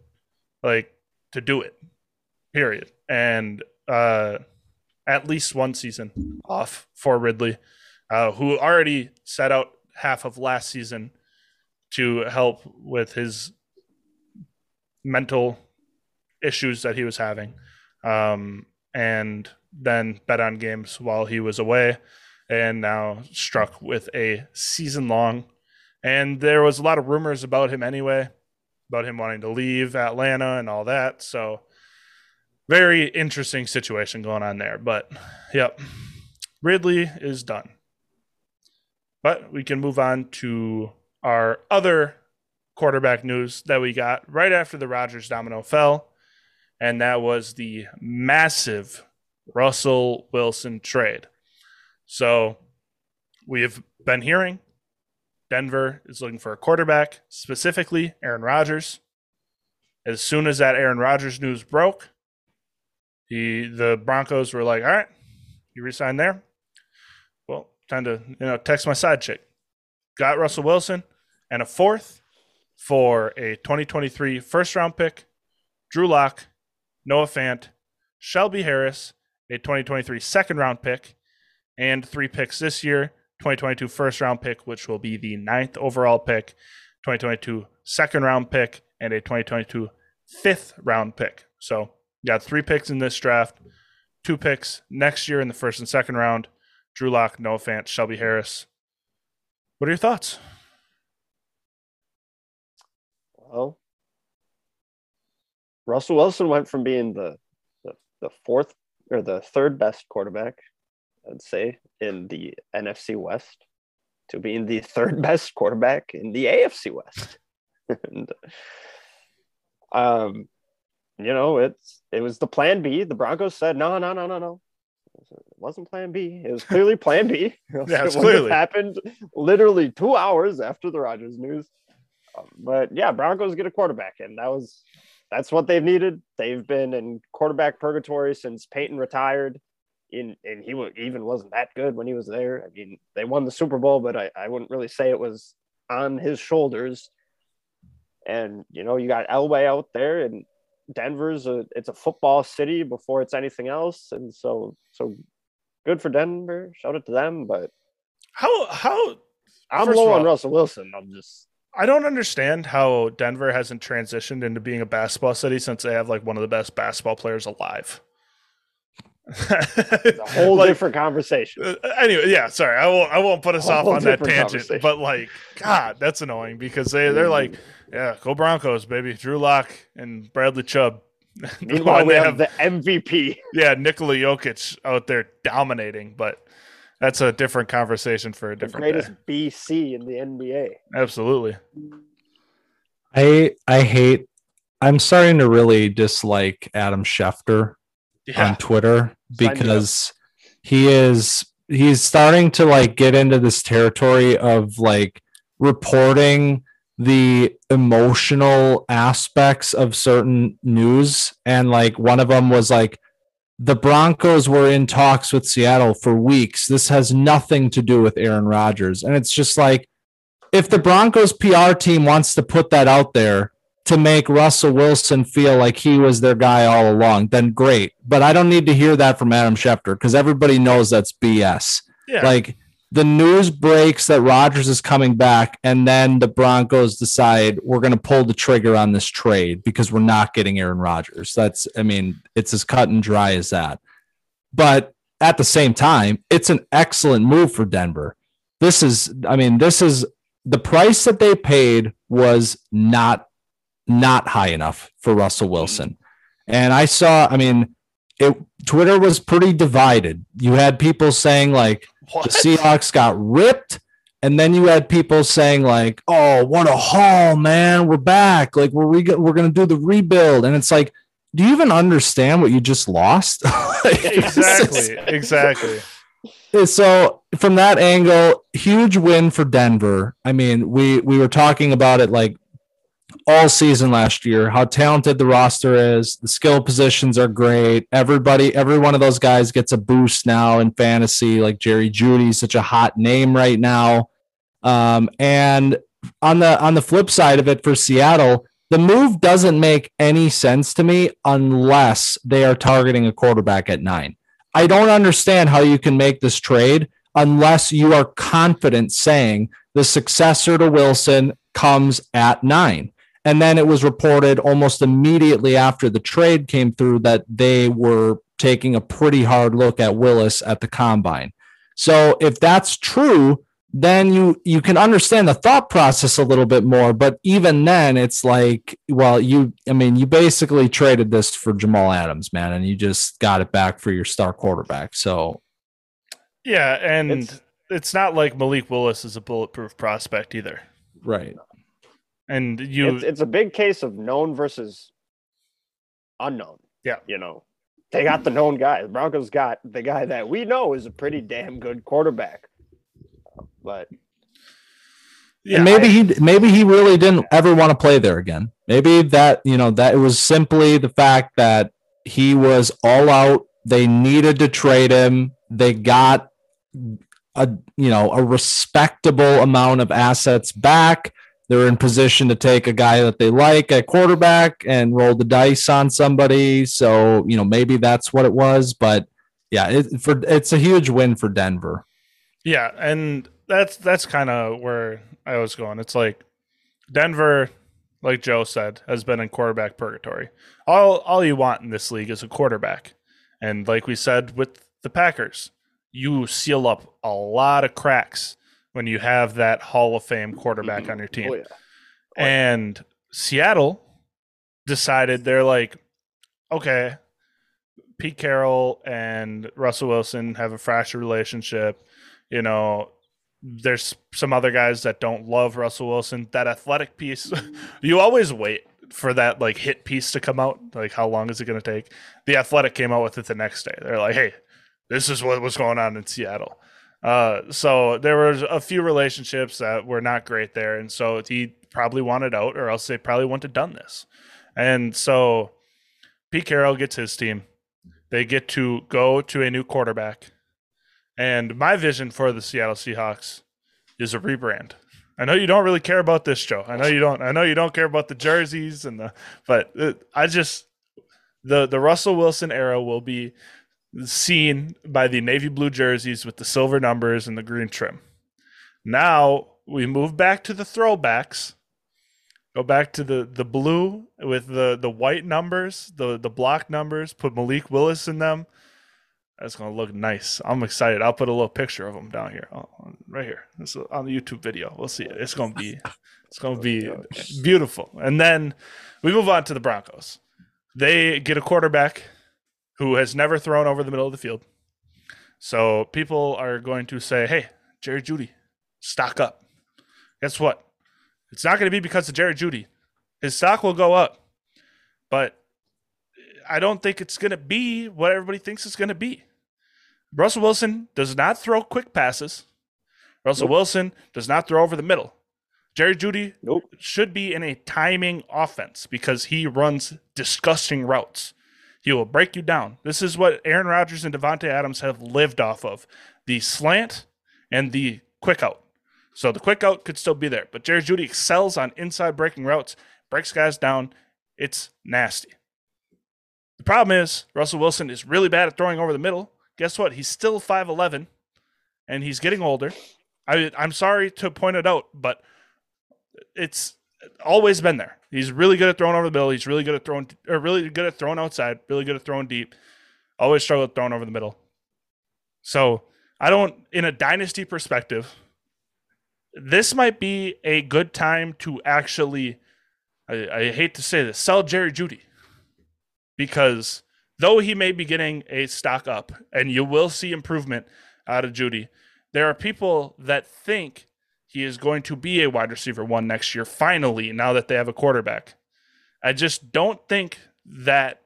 to do it. Period. And at least 1 season off for Ridley, who already set out half of last season to help with his mental issues that he was having, and then bet on games while he was away, and now struck with a season long. And there was a lot of rumors about him anyway, about him wanting to leave Atlanta and all that. So very interesting situation going on there, but yep, Ridley is done. But we can move on to our other quarterback news that we got right after the Rodgers domino fell, and that was the massive Russell Wilson trade. So we have been hearing Denver is looking for a quarterback, specifically Aaron Rodgers. As soon as that Aaron Rodgers news broke, the Broncos were like, all right, you resign there. Well, time to text my side chick. Got Russell Wilson and a 4th for a 2023 first-round pick, Drew Lock, Noah Fant, Shelby Harris, a 2023 second-round pick, and 3 picks this year, 2022 first round pick, which will be the 9th overall pick, 2022 second round pick, and a 2022 5th round pick. So you got 3 picks in this draft, 2 picks next year in the first and second round. Drew Lock, Noah Fant, Shelby Harris. What are your thoughts? Well, Russell Wilson went from being the fourth or the third best quarterback, I'd say, in the NFC West to being the third best quarterback in the AFC West. And, you know, it was the plan B. The Broncos said, no. It wasn't plan B. It was clearly plan B. Yeah, it clearly happened literally 2 hours after the Rodgers news. But yeah, Broncos get a quarterback, and that's what they've needed. They've been in quarterback purgatory since Peyton retired, and he even wasn't that good when he was there. I mean, they won the Super Bowl, but I wouldn't really say it was on his shoulders. And you know, you got Elway out there, and Denver's it's a football city before it's anything else, and so good for Denver. Shout out to them. But how I'm low on Russell Wilson. I don't understand how Denver hasn't transitioned into being a basketball city since they have like one of the best basketball players alive. It's a whole different conversation. Anyway, yeah, sorry, I won't put us off on that tangent. But like, God, that's annoying because they're like, yeah, go Broncos, baby. Drew Lock and Bradley Chubb. Meanwhile, we have the MVP. Yeah, Nikola Jokic out there dominating, but that's a different conversation for a different day. The greatest BC in the NBA. Absolutely. I'm starting to really dislike Adam Schefter on Twitter because he's starting to like get into this territory of like reporting the emotional aspects of certain news. And like one of them was like, the Broncos were in talks with Seattle for weeks. This has nothing to do with Aaron Rodgers. And it's just like, if the Broncos PR team wants to put that out there to make Russell Wilson feel like he was their guy all along, then great. But I don't need to hear that from Adam Schefter because everybody knows that's BS. Yeah. Like the news breaks that Rodgers is coming back, and then the Broncos decide we're going to pull the trigger on this trade because we're not getting Aaron Rodgers. It's as cut and dry as that. But at the same time, it's an excellent move for Denver. This is the price that they paid was not high enough for Russell Wilson. And I saw, Twitter was pretty divided. You had people saying like, what? The Seahawks got ripped. And then you had people saying like, oh, what a haul, man. We're back. Like, we're going to do the rebuild. And it's like, do you even understand what you just lost? Like, exactly. So from that angle, huge win for Denver. I mean, we were talking about it like all season last year, how talented the roster is. The skill positions are great. Every one of those guys gets a boost now in fantasy, like Jerry Jeudy, such a hot name right now. And on the flip side of it for Seattle, the move doesn't make any sense to me unless they are targeting a quarterback at 9. I don't understand how you can make this trade unless you are confident saying the successor to Wilson comes at 9. And then it was reported almost immediately after the trade came through that they were taking a pretty hard look at Willis at the combine. So if that's true, then you can understand the thought process a little bit more. But even then, it's like, well, you basically traded this for Jamal Adams, man, and you just got it back for your star quarterback. So, yeah, and it's not like Malik Willis is a bulletproof prospect either. Right. And it's a big case of known versus unknown. Yeah. You know, they got the known guy. The Broncos got the guy that we know is a pretty damn good quarterback. But yeah, and maybe he really didn't ever want to play there again. Maybe that it was simply the fact that he was all out. They needed to trade him. They got a respectable amount of assets back. They're in position to take a guy that they like at quarterback and roll the dice on somebody. So, maybe that's what it was, but yeah, it's a huge win for Denver. Yeah, and that's kind of where I was going. It's like Denver, like Joe said, has been in quarterback purgatory. All you want in this league is a quarterback. And like we said with the Packers, you seal up a lot of cracks when you have that Hall of Fame quarterback on your team. Oh, yeah. And Seattle decided they're like, okay, Pete Carroll and Russell Wilson have a fractured relationship. You know, there's some other guys that don't love Russell Wilson. That athletic piece, you always wait for that like hit piece to come out. Like, how long is it going to take? The Athletic came out with it the next day. They're like, hey, this is what was going on in Seattle. So there was a few relationships that were not great there. And so he probably wanted out, or else they probably wouldn't have done this. And so Pete Carroll gets his team. They get to go to a new quarterback. And my vision for the Seattle Seahawks is a rebrand. I know you don't really care about this, Joe. I know you don't. I know you don't care about the jerseys and the. But I just the Russell Wilson era will be seen by the navy blue jerseys with the silver numbers and the green trim. Now we move back to the throwbacks. Go back to the blue with the white numbers, the block numbers. Put Malik Willis in them. That's going to look nice. I'm excited. I'll put a little picture of him down here. Oh, right here. This is on the YouTube video. We'll see it. It's going to be beautiful. And then we move on to the Broncos. They get a quarterback who has never thrown over the middle of the field. So people are going to say, hey, Jerry Jeudy, stock up. Guess what? It's not going to be because of Jerry Jeudy. His stock will go up. But I don't think it's going to be what everybody thinks it's going to be. Russell Wilson does not throw quick passes. Russell Wilson does not throw over the middle. Jerry Jeudy should be in a timing offense because he runs disgusting routes. He will break you down. This is what Aaron Rodgers and Davante Adams have lived off of, the slant and the quick out. So the quick out could still be there, but Jerry Jeudy excels on inside breaking routes, breaks guys down. It's nasty. The problem is Russell Wilson is really bad at throwing over the middle. Guess what? He's still 5'11", and he's getting older. I'm sorry to point it out, but it's always been there. He's really good at throwing over the middle. He's really good at throwing, or really good at throwing outside. Really good at throwing deep. Always struggle with throwing over the middle. So I don't, in a dynasty perspective, this might be a good time to actually. I hate to say this, sell Jerry Jeudy, because though he may be getting a stock up, and you will see improvement out of Jeudy, there are people that think he is going to be a wide receiver one next year, finally, now that they have a quarterback. I just don't think that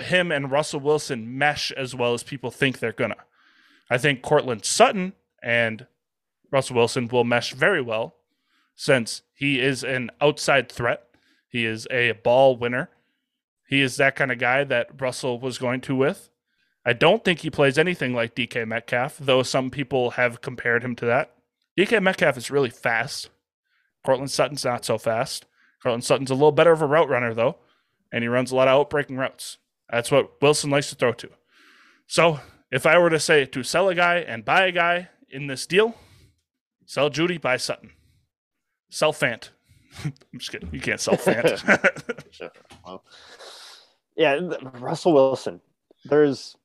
him and Russell Wilson mesh as well as people think they're going to. I think Courtland Sutton and Russell Wilson will mesh very well, since he is an outside threat. He is a ball winner. He is that kind of guy that Russell was going to with. I don't think he plays anything like DK Metcalf, though some people have compared him to that. DK Metcalf is really fast. Courtland Sutton's not so fast. Courtland Sutton's a little better of a route runner, though, and he runs a lot of outbreaking routes. That's what Wilson likes to throw to. So if I were to say to sell a guy and buy a guy in this deal, sell Jeudy, buy Sutton. Sell Fant. I'm just kidding. You can't sell Fant. Sure. Well, yeah, Russell Wilson. There's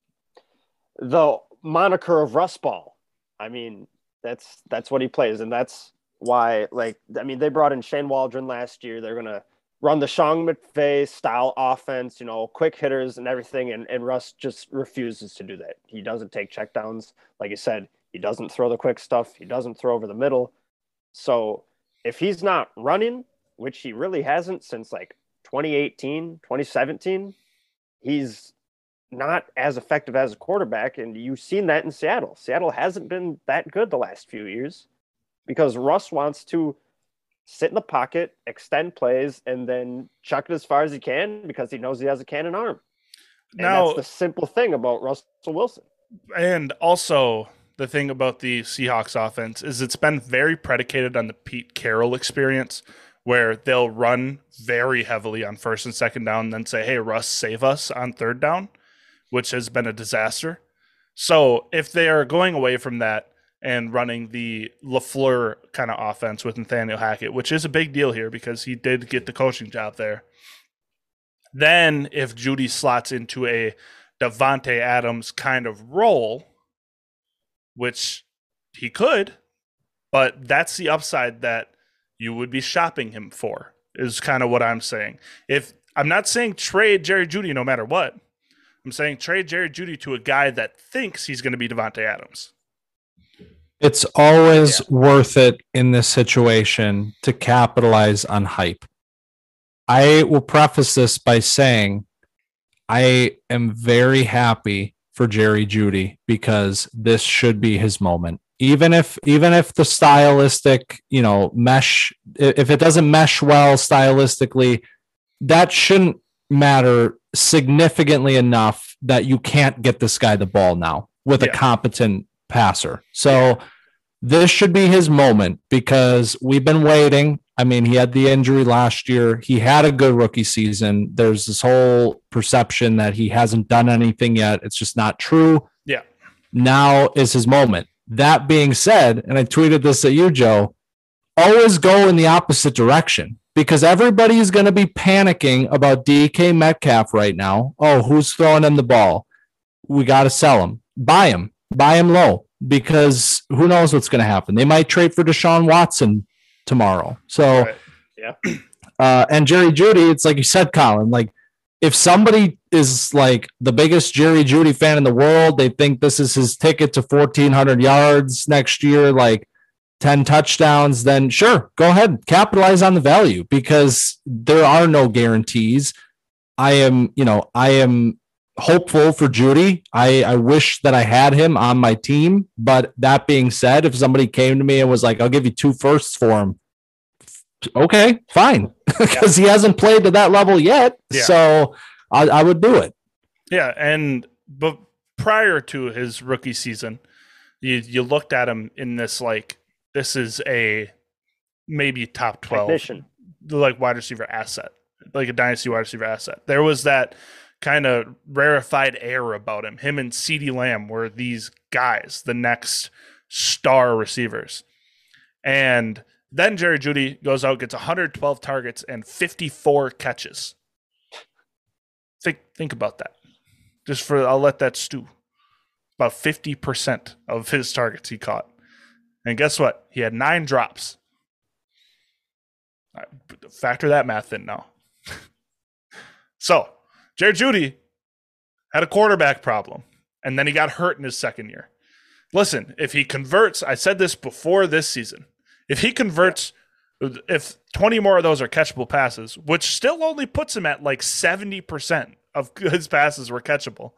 the moniker of Russ Ball. I mean, that's what he plays, and that's why. Like, I mean, they brought in Shane Waldron last year. They're gonna run the Sean McVay style offense, you know, quick hitters and everything. And Russ just refuses to do that. He doesn't take checkdowns, like you said. He doesn't throw the quick stuff. He doesn't throw over the middle. So if he's not running, which he really hasn't since like 2018, 2017, he's not as effective as a quarterback. And you've seen that in Seattle. Seattle hasn't been that good the last few years because Russ wants to sit in the pocket, extend plays, and then chuck it as far as he can because he knows he has a cannon arm. Now, and that's the simple thing about Russell Wilson. And also, the thing about the Seahawks offense is it's been very predicated on the Pete Carroll experience, where they'll run very heavily on first and second down and then say, hey, Russ, save us on third down, which has been a disaster. So if they are going away from that and running the LaFleur kind of offense with Nathaniel Hackett, which is a big deal here because he did get the coaching job there, then if Jeudy slots into a Davante Adams kind of role, which he could, but that's the upside that you would be shopping him for, is kind of what I'm saying. If I'm not saying trade Jerry Jeudy no matter what. I'm saying trade Jerry Jeudy to a guy that thinks he's going to be Davante Adams. It's always worth it in this situation to capitalize on hype. I will preface this by saying I am very happy for Jerry Jeudy because this should be his moment. Even if the stylistic, mesh, if it doesn't mesh well stylistically, that shouldn't matter significantly enough that you can't get this guy the ball now with a competent passer. So this should be his moment because we've been waiting. I mean, he had the injury last year. He had a good rookie season. There's this whole perception that he hasn't done anything yet. It's just not true. Yeah. Now is his moment. That being said, and I tweeted this at you, Joe, always go in the opposite direction because everybody is going to be panicking about DK Metcalf right now. Oh, who's throwing him the ball? We got to sell him. Buy him low because who knows what's going to happen. They might trade for Deshaun Watson tomorrow. So, and Jerry Jeudy, it's like you said, Colin, like if somebody is like the biggest Jerry Jeudy fan in the world, they think this is his ticket to 1,400 yards next year, like 10 touchdowns, then sure, go ahead, capitalize on the value because there are no guarantees. I am hopeful for Jeudy. I wish that I had him on my team. But that being said, if somebody came to me and was like, I'll give you 2 firsts for him. Okay, fine. Because he hasn't played to that level yet. Yeah. So I would do it. Yeah. But prior to his rookie season, you looked at him in this, like, this is a maybe top 12 technician, like wide receiver asset, like a dynasty wide receiver asset. There was that kind of rarefied air about him. Him and CeeDee Lamb were these guys, the next star receivers. And then Jerry Jeudy goes out, gets 112 targets and 54 catches. Think about that. I'll let that stew. About 50% of his targets he caught. And guess what? He had 9 drops. Factor that math in now. So, Jerry Jeudy had a quarterback problem, and then he got hurt in his second year. Listen, if he converts, I said this before this season, if he converts, if 20 more of those are catchable passes, which still only puts him at like 70% of his passes were catchable,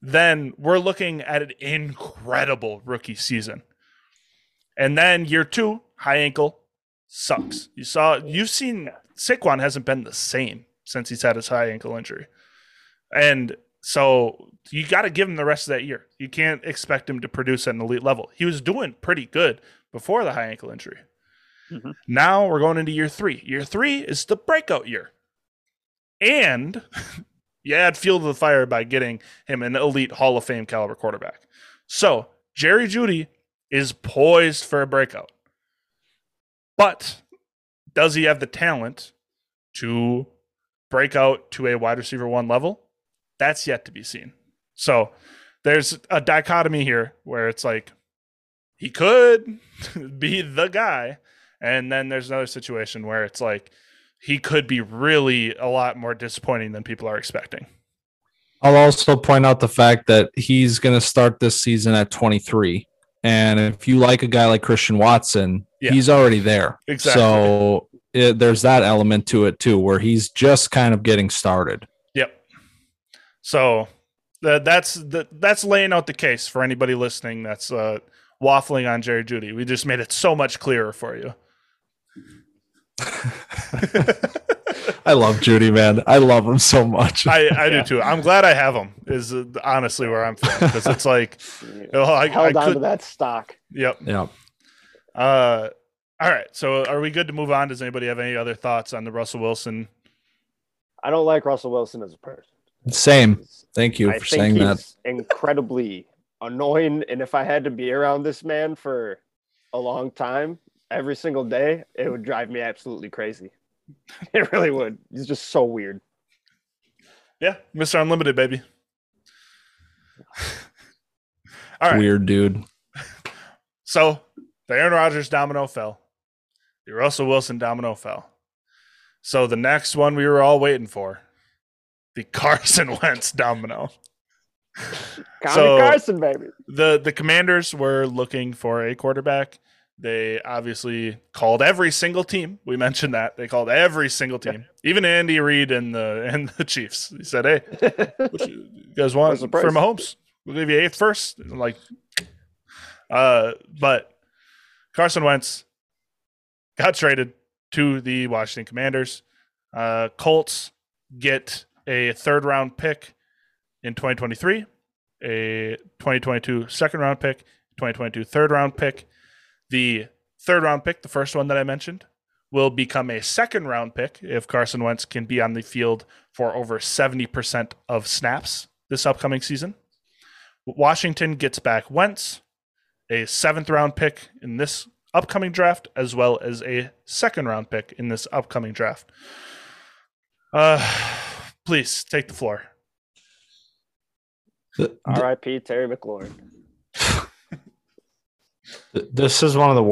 then we're looking at an incredible rookie season. And then year 2, high ankle sucks. You've seen Saquon hasn't been the same since he's had his high ankle injury. And so you got to give him the rest of that year. You can't expect him to produce at an elite level. He was doing pretty good before the high ankle injury. Mm-hmm. Now we're going into year 3. Year 3 is the breakout year. And you add fuel to the fire by getting him an elite Hall of Fame caliber quarterback. So Jerry Jeudy is poised for a breakout. But does he have the talent to break out to a wide receiver 1 level? That's yet to be seen. So there's a dichotomy here where it's like he could be the guy, and then there's another situation where it's like he could be really a lot more disappointing than people are expecting. I'll also point out the fact that he's going to start this season at 23. And if you like a guy like Christian Watson, he's already there. Exactly. So there's that element to it too, where he's just kind of getting started. Yep. So that's laying out the case for anybody listening that's waffling on Jerry Jeudy. We just made it so much clearer for you. I love Jeudy, man. I love him so much. I do too. I'm glad I have him. Is honestly where I'm from, because it's like I held on to that stock. Yep. Yep. All right. So are we good to move on? Does anybody have any other thoughts on the Russell Wilson? I don't like Russell Wilson as a person. Same. Thank you for saying that. Incredibly annoying. And if I had to be around this man for a long time, every single day, it would drive me absolutely crazy. It really would. He's just so weird. Yeah, Mr. Unlimited, baby. All right. Weird dude. So the Aaron Rodgers domino fell. The Russell Wilson domino fell. So the next one we were all waiting for, the Carson Wentz domino. So Carson, baby. The Commanders were looking for a quarterback. They obviously called every single team. We mentioned that. They called every single team, even Andy Reid and the Chiefs. He said, hey, what you guys want for Mahomes? We'll give you eighth first. Like, but Carson Wentz got traded to the Washington Commanders. Colts get a third-round pick in 2023, a 2022 second-round pick, 2022 third-round pick. The third-round pick, the first one that I mentioned, will become a second-round pick if Carson Wentz can be on the field for over 70% of snaps this upcoming season. Washington gets back Wentz, a seventh-round pick in this upcoming draft, as well as a second-round pick in this upcoming draft. Please, take the floor. R.I.P. Terry McLaurin. This is one of the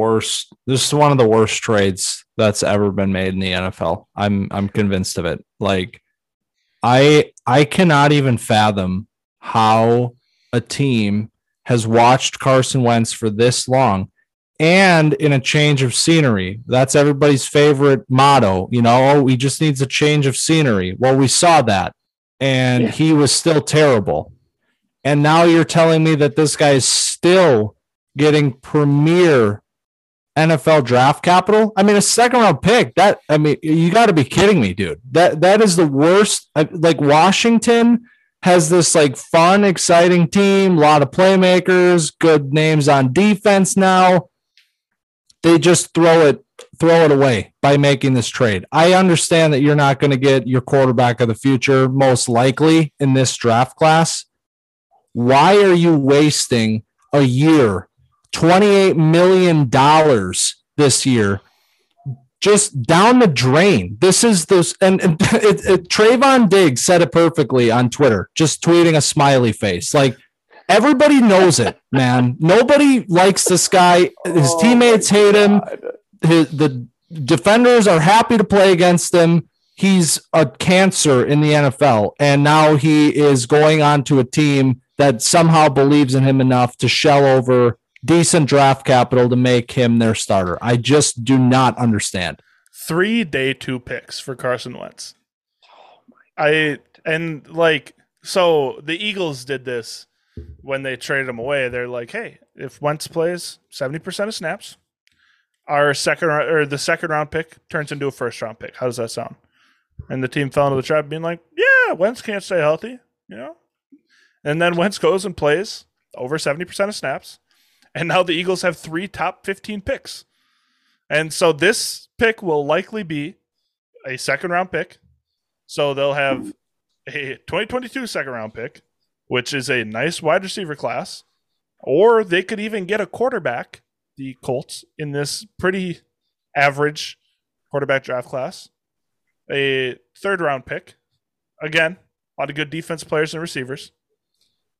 worst trades that's ever been made in the NFL. I'm convinced of it. Like I cannot even fathom how a team has watched Carson Wentz for this long and in a change of scenery. That's everybody's favorite motto, you know, he just needs a change of scenery. Well, we saw that and he was still terrible. And now you're telling me that this guy is still getting premier NFL draft capital. I mean, a second round pick. That, I mean, you got to be kidding me, dude. That is the worst. Like Washington has this like fun, exciting team, a lot of playmakers, good names on defense. Now they just throw it away by making this trade. I understand that you're not going to get your quarterback of the future, most likely in this draft class. Why are you wasting a year? $28 million this year, just down the drain. This is this, and Trayvon Diggs said it perfectly on Twitter, just tweeting a smiley face. Like, everybody knows it, man. Nobody likes this guy. His teammates hate him. The defenders are happy to play against him. He's a cancer in the NFL, and now he is going on to a team that somehow believes in him enough to shell over decent draft capital to make him their starter. I just do not understand. 3 day two picks for Carson Wentz. Oh my God. So the Eagles did this when they traded him away. They're like, hey, if Wentz plays 70% of snaps, the second round pick turns into a first round pick. How does that sound? And the team fell into the trap being like, yeah, Wentz can't stay healthy, you know? And then Wentz goes and plays over 70% of snaps. And now the Eagles have three top 15 picks. And so this pick will likely be a second-round pick. So they'll have a 2022 second-round pick, which is a nice wide receiver class. Or they could even get a quarterback, the Colts, in this pretty average quarterback draft class. A third-round pick. Again, a lot of good defense players and receivers.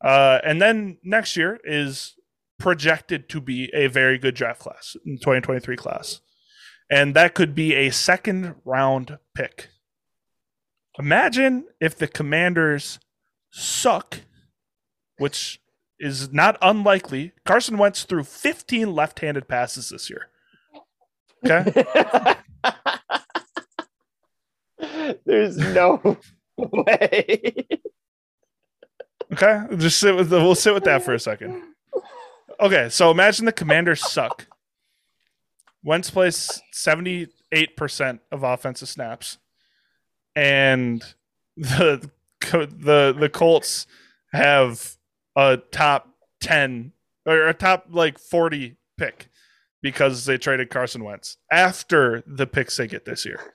And then next year is projected to be a very good draft class in the 2023 class. And that could be a second round pick. Imagine if the Commanders suck, which is not unlikely. Carson Wentz threw 15 left-handed passes this year. Okay. There's no way. Okay. We'll sit with that for a second. Okay, so imagine the Commanders suck. Wentz plays 78% of offensive snaps, and the Colts have a top 10 or a top like 40 pick because they traded Carson Wentz after the picks they get this year.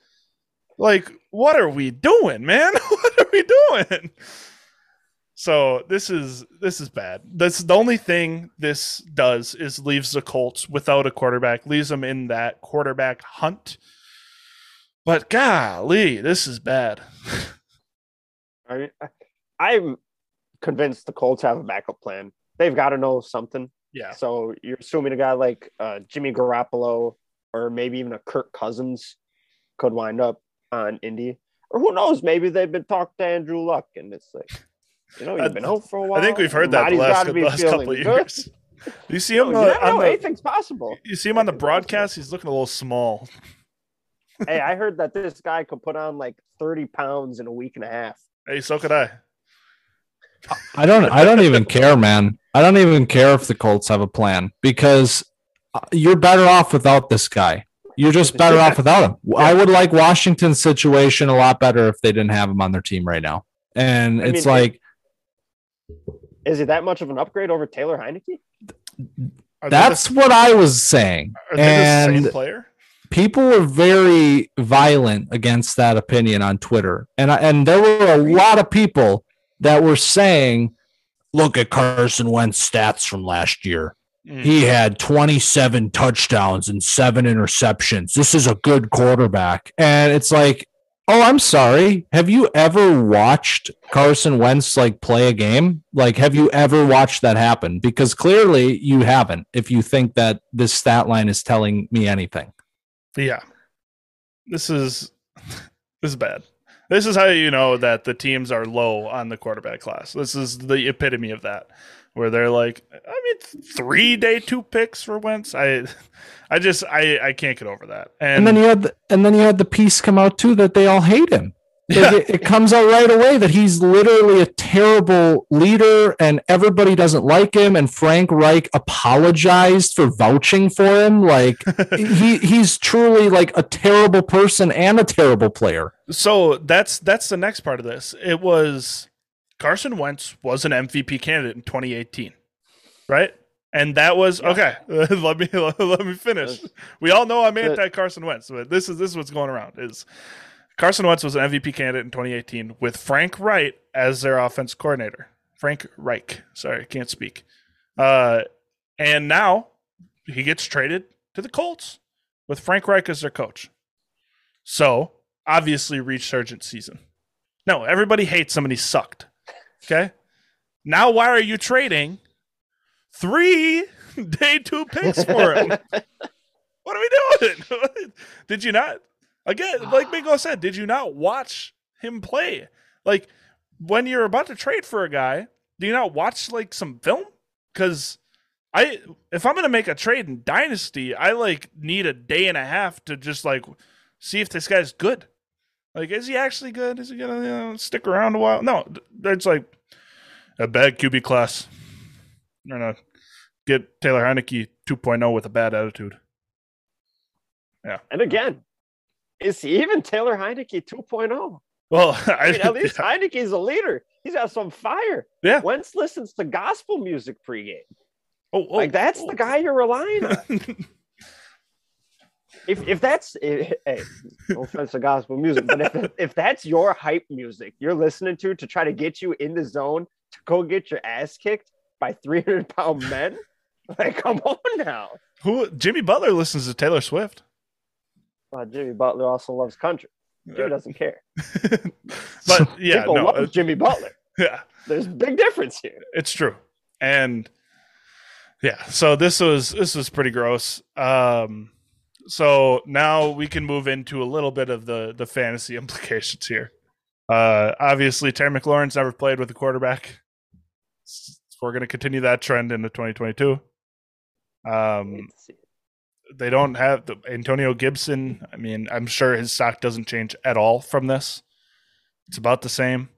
Like, what are we doing, man? What are we doing? So this is bad. That's the only thing this does is leaves the Colts without a quarterback, leaves them in that quarterback hunt. But golly, this is bad. I'm convinced the Colts have a backup plan. They've got to know something. Yeah. So you're assuming a guy like Jimmy Garoppolo or maybe even a Kirk Cousins could wind up on Indy. Or who knows? Maybe they've been talking to Andrew Luck and it's like, you know, you've been out for a while. I think we've heard that the last couple of years. You see him? Anything's possible. You see him on the broadcast? He's looking a little small. Hey, I heard that this guy could put on like 30 pounds in a week and a half. Hey, so could I. I don't even care, man. I don't even care if the Colts have a plan because you're better off without this guy. You're just better off without him. Yeah. I would like Washington's situation a lot better if they didn't have him on their team right now. And is it that much of an upgrade over Taylor Heineke? That's what I was saying. Are they the same player? People were very violent against that opinion on Twitter. And there were a lot of people that were saying, look at Carson Wentz stats from last year. He had 27 touchdowns and 7 interceptions. This is a good quarterback. And it's like, oh, I'm sorry. Have you ever watched Carson Wentz play a game? Have you ever watched that happen? Because clearly you haven't, if you think that this stat line is telling me anything. Yeah. This is bad. This is how you know that the teams are low on the quarterback class. This is the epitome of that, where they're like, I mean, 3-day 2 picks for Wentz. I just can't get over that. And then you had the piece come out too that they all hate him. Yeah. It comes out right away that he's literally a terrible leader and everybody doesn't like him. And Frank Reich apologized for vouching for him. He's truly a terrible person and a terrible player. So that's the next part of this. It was Carson Wentz was an MVP candidate in 2018, right? And that was okay. Let me finish. We all know I'm anti-Carson Wentz, but this is what's going around is. Carson Wentz was an MVP candidate in 2018 with Frank Reich as their offense coordinator. Frank Reich. Sorry, I can't speak. And now he gets traded to the Colts with Frank Reich as their coach. So, obviously, resurgent season. No, everybody hates somebody sucked. Okay? Now, why are you trading 3-day 2 picks for him? What are we doing? Did you not? Again, like Bingo said, did you not watch him play? When you're about to trade for a guy, do you not watch some film? Because if I'm gonna make a trade in Dynasty, I need a day and a half to just see if this guy's good. Is he actually good? Is he gonna stick around a while? No, it's a bad QB class. I'm gonna get Taylor Heineke 2.0 with a bad attitude. Yeah, and again. Is he even Taylor Heineke 2.0? Well, at least Heineke's a leader. He's got some fire. Yeah. Wentz listens to gospel music pregame. That's the guy you're relying on. Hey, no offense to gospel music, but if that's your hype music you're listening to try to get you in the zone to go get your ass kicked by 300-pound men, come on now. Jimmy Butler listens to Taylor Swift. Jimmy Butler also loves country. Joe doesn't care. But yeah, people love Jimmy Butler. Yeah. There's a big difference here. It's true. And yeah, so this was pretty gross. So now we can move into a little bit of the fantasy implications here. Obviously Terry McLaurin's never played with a quarterback. So we're going to continue that trend into 2022. They don't have the Antonio Gibson. I mean, I'm sure his stock doesn't change at all from this. It's about the same.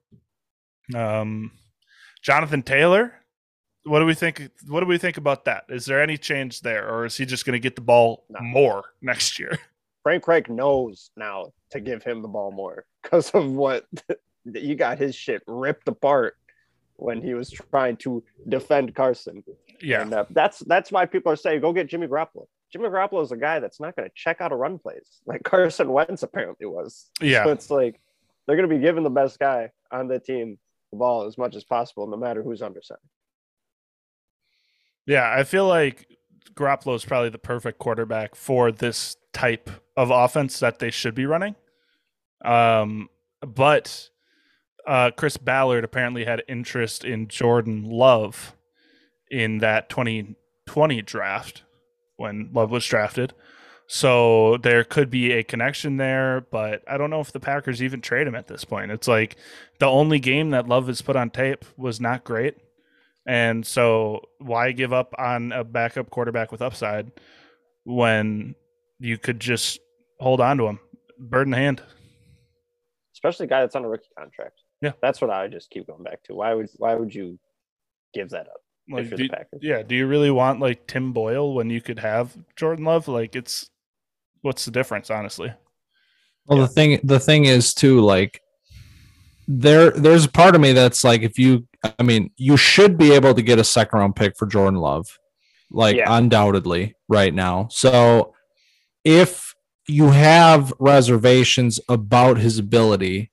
Jonathan Taylor. What do we think about that? Is there any change there, or is he just going to get the ball more next year? Frank Reich knows now to give him the ball more because of what you got his shit ripped apart when he was trying to defend Carson. Yeah. And, that's why people are saying, go get Jimmy Garoppolo. Jimmy Garoppolo is a guy that's not going to check out a run plays like Carson Wentz apparently was. Yeah. So it's they're going to be giving the best guy on the team the ball as much as possible, no matter who's under center. Yeah, I feel like Garoppolo is probably the perfect quarterback for this type of offense that they should be running. But Chris Ballard apparently had interest in Jordan Love in that 2020 draft when Love was drafted. So there could be a connection there, but I don't know if the Packers even trade him at this point. It's like the only game that Love has put on tape was not great. And so why give up on a backup quarterback with upside when you could just hold on to him? Bird in hand. Especially a guy that's on a rookie contract. Yeah. That's what I just keep going back to. Why would you give that up? Like, if you're the Packers? Yeah. Do you really want like Tim Boyle when you could have Jordan Love? Like, it's what's the difference, honestly? Well, yeah. the thing is too, like there's a part of me that's like, you should be able to get a second round pick for Jordan Love, like undoubtedly right now. So if you have reservations about his ability,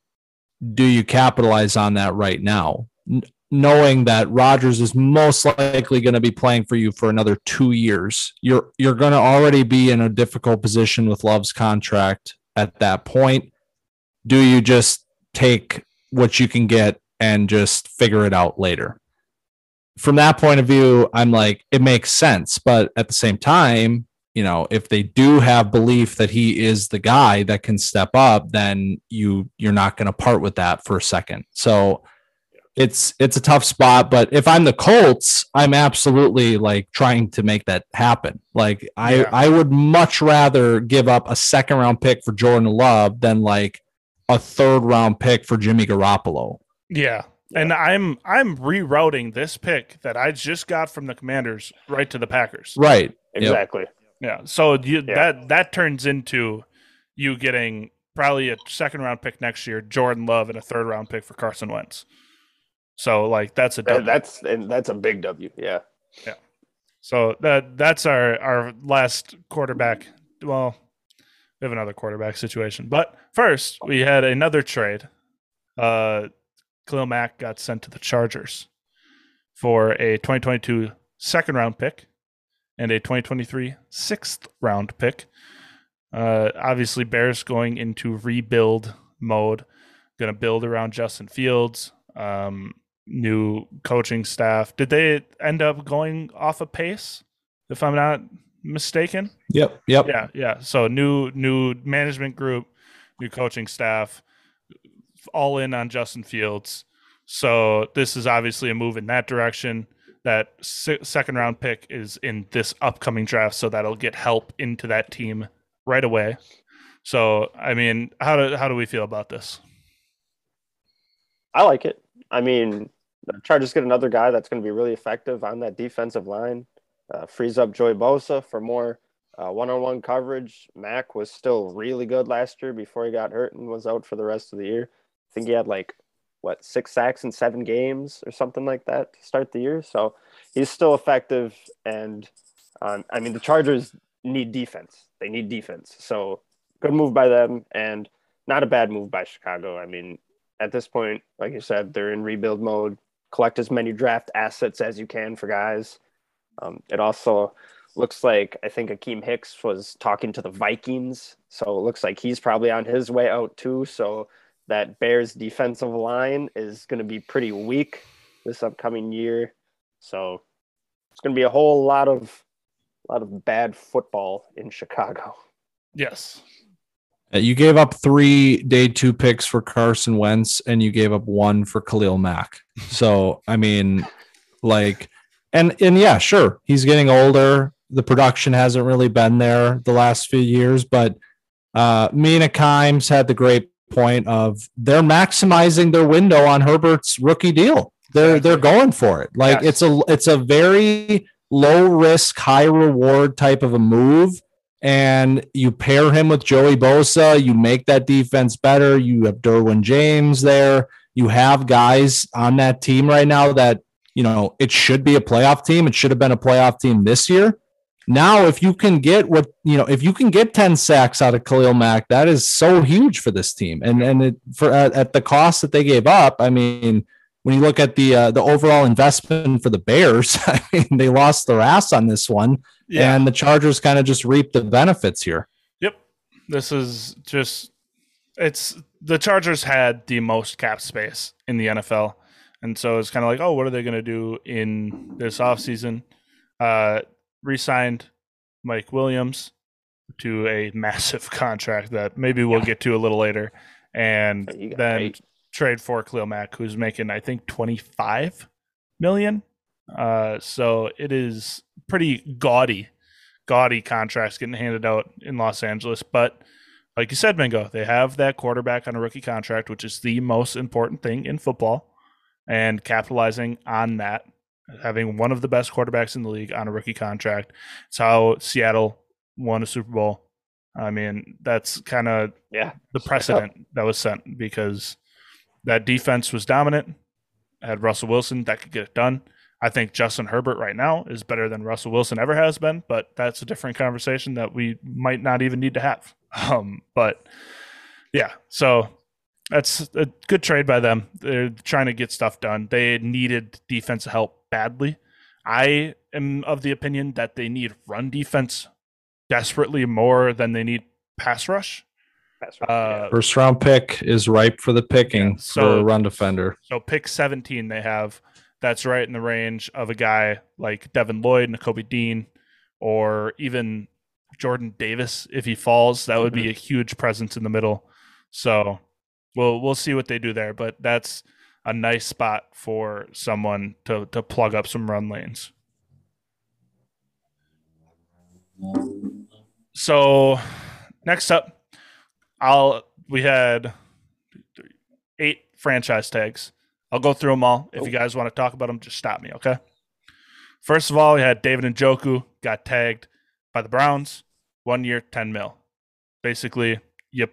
do you capitalize on that right now? Knowing that Rodgers is most likely going to be playing for you for another 2 years, you're going to already be in a difficult position with Love's contract at that point. Do you just take what you can get and just figure it out later? From that point of view, I'm like, it makes sense. But at the same time, you know, if they do have belief that he is the guy that can step up, then you're not going to part with that for a second. So it's a tough spot. But if I'm the Colts, I'm absolutely like trying to make that happen. Like I would much rather give up a second round pick for Jordan Love than like a third round pick for Jimmy Garoppolo. Yeah. And I'm rerouting this pick that I just got from the Commanders right to the Packers. Right. Exactly. Yeah. So that turns into you getting probably a second round pick next year, Jordan Love, and a third round pick for Carson Wentz. So like that's a W. That's a big W. Yeah. Yeah. So that's our last quarterback. Well, we have another quarterback situation, but first we had another trade. Khalil Mack got sent to the Chargers for a 2022 second round pick and a 2023 sixth round pick. Obviously, Bears going into rebuild mode, going to build around Justin Fields, new coaching staff. Did they end up going off of pace, if I'm not mistaken? Yep. Yeah. So new management group, new coaching staff, all in on Justin Fields. So this is obviously a move in that direction. That second round pick is in this upcoming draft, so that'll get help into that team right away. So, I mean, how do we feel about this? I like it. I mean, the Chargers get another guy that's going to be really effective on that defensive line. Frees up Joey Bosa for more one-on-one coverage. Mack was still really good last year before he got hurt and was out for the rest of the year. I think he had 6 sacks in 7 games or something like that to start the year. So he's still effective. And the Chargers need defense. They need defense. So good move by them and not a bad move by Chicago. I mean, at this point, like you said, they're in rebuild mode. Collect as many draft assets as you can for guys. It also looks like, I think Akeem Hicks was talking to the Vikings. So it looks like he's probably on his way out too. So that Bears defensive line is going to be pretty weak this upcoming year. So it's going to be a whole lot of bad football in Chicago. Yes. You gave up 3 day 2 picks for Carson Wentz and you gave up 1 for Khalil Mack. So, I mean, and yeah, sure. He's getting older. The production hasn't really been there the last few years, but Mina Kimes had the great point of they're maximizing their window on Herbert's rookie deal. They're going for it. Like it's a very low risk, high reward type of a move. And you pair him with Joey Bosa, you make that defense better. You have Derwin James there. You have guys on that team right now that, you know, it should be a playoff team. It should have been a playoff team this year. Now, if you can get 10 sacks out of Khalil Mack, that is so huge for this team. And at the cost that they gave up, I mean, when you look at the overall investment for the Bears, I mean, they lost their ass on this one, and the Chargers kind of just reap the benefits here. Yep. This is just – it's the Chargers had the most cap space in the NFL, and so it's kind of like, oh, what are they going to do in this offseason? Re-signed Mike Williams to a massive contract that maybe we'll get to a little later, and then trade for Khalil Mack, who's making, I think, $25 million. So it is pretty gaudy contracts getting handed out in Los Angeles. But like you said, Mingo, they have that quarterback on a rookie contract, which is the most important thing in football, and capitalizing on that, having one of the best quarterbacks in the league on a rookie contract. It's how Seattle won a Super Bowl. I mean, that's kind of the precedent that was set, because that defense was dominant, had Russell Wilson that could get it done. I think Justin Herbert right now is better than Russell Wilson ever has been, but that's a different conversation that we might not even need to have. But yeah, so that's a good trade by them. They're trying to get stuff done. They needed defensive help badly. I am of the opinion that they need run defense desperately more than they need pass rush. First round pick is ripe for the picking for a run defender. So pick 17 they have, that's right in the range of a guy like Devin Lloyd, Nakobe Dean, or even Jordan Davis. If he falls, that would be a huge presence in the middle. So we'll see what they do there, but that's a nice spot for someone to plug up some run lanes. So next up, we had 8 franchise tags. I'll go through them all. If you guys want to talk about them, just stop me, okay? First of all, we had David Njoku got tagged by the Browns. 1 year, $10 million. Basically, you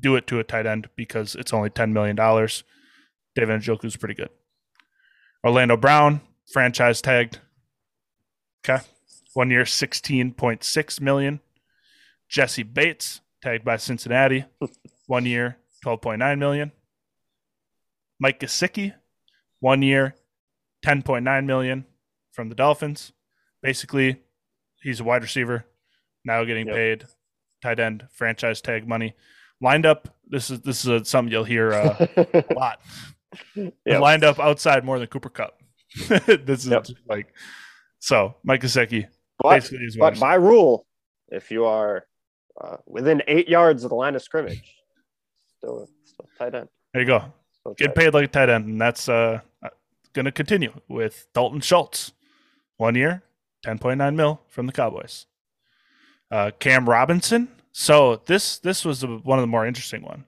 do it to a tight end because it's only $10 million. David Njoku's pretty good. Orlando Brown, franchise tagged. Okay. 1 year, $16.6 million. Jesse Bates, tagged by Cincinnati, 1 year, $12.9 million. Mike Gesicki, 1 year, $10.9 million from the Dolphins. Basically, he's a wide receiver, now getting paid tight end, franchise tag money. Lined up, this is something you'll hear a lot. Lined up outside more than Cooper Kupp. This is like, so Mike Gesicki. But by rule, if you are within 8 yards of the line of scrimmage, still tight end. There you go. Still get paid like a tight end, and that's going to continue with Dalton Schultz. 1 year, $10.9 million from the Cowboys. Cam Robinson. So this was one of the more interesting one.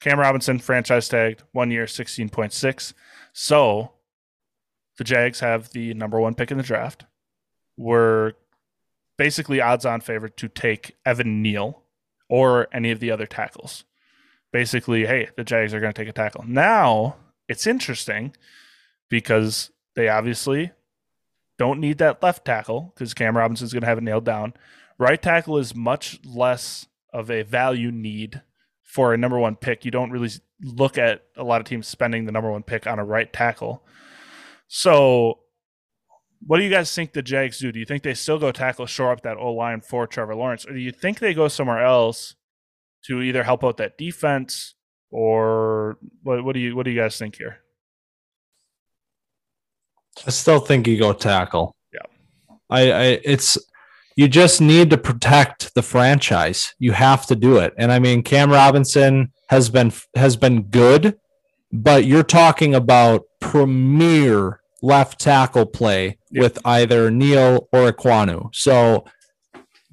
Cam Robinson, franchise tagged, 1 year, $16.6 million. So the Jags have the number 1 pick in the draft. We're basically odds-on favorite to take Evan Neal or any of the other tackles. Basically, hey, the Jags are going to take a tackle. Now, it's interesting because they obviously don't need that left tackle because Cam Robinson's going to have it nailed down. Right tackle is much less of a value need for a number 1 pick. You don't really look at a lot of teams spending the number 1 pick on a right tackle. So what do you guys think the Jags do? Do you think they still go tackle, shore up that O-line for Trevor Lawrence? Or do you think they go somewhere else to either help out that defense or what do you guys think here? I still think you go tackle. Yeah. You just need to protect the franchise. You have to do it. And I mean, Cam Robinson has been good, but you're talking about premier left tackle play with either Neal or Ekwonu. So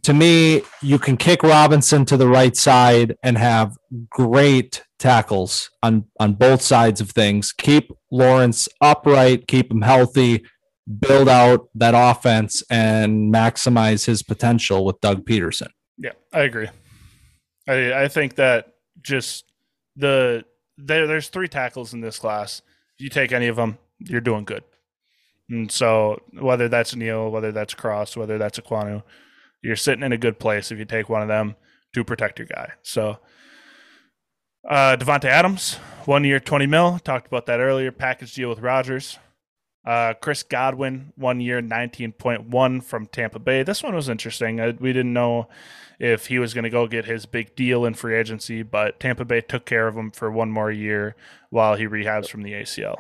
to me, you can kick Robinson to the right side and have great tackles on both sides of things. Keep Lawrence upright, keep him healthy, build out that offense and maximize his potential with Doug Peterson. Yeah, I agree. I think that just there's 3 tackles in this class. If you take any of them, you're doing good. And so whether that's Neal, whether that's Cross, whether that's Ekwonu, you're sitting in a good place if you take one of them to protect your guy. So Davante Adams, 1 year, $20 million. Talked about that earlier. Package deal with Rodgers. Chris Godwin, 1 year, 19.1 from Tampa Bay. This one was interesting. We didn't know if he was going to go get his big deal in free agency, but Tampa Bay took care of him for one more year while he rehabs from the ACL.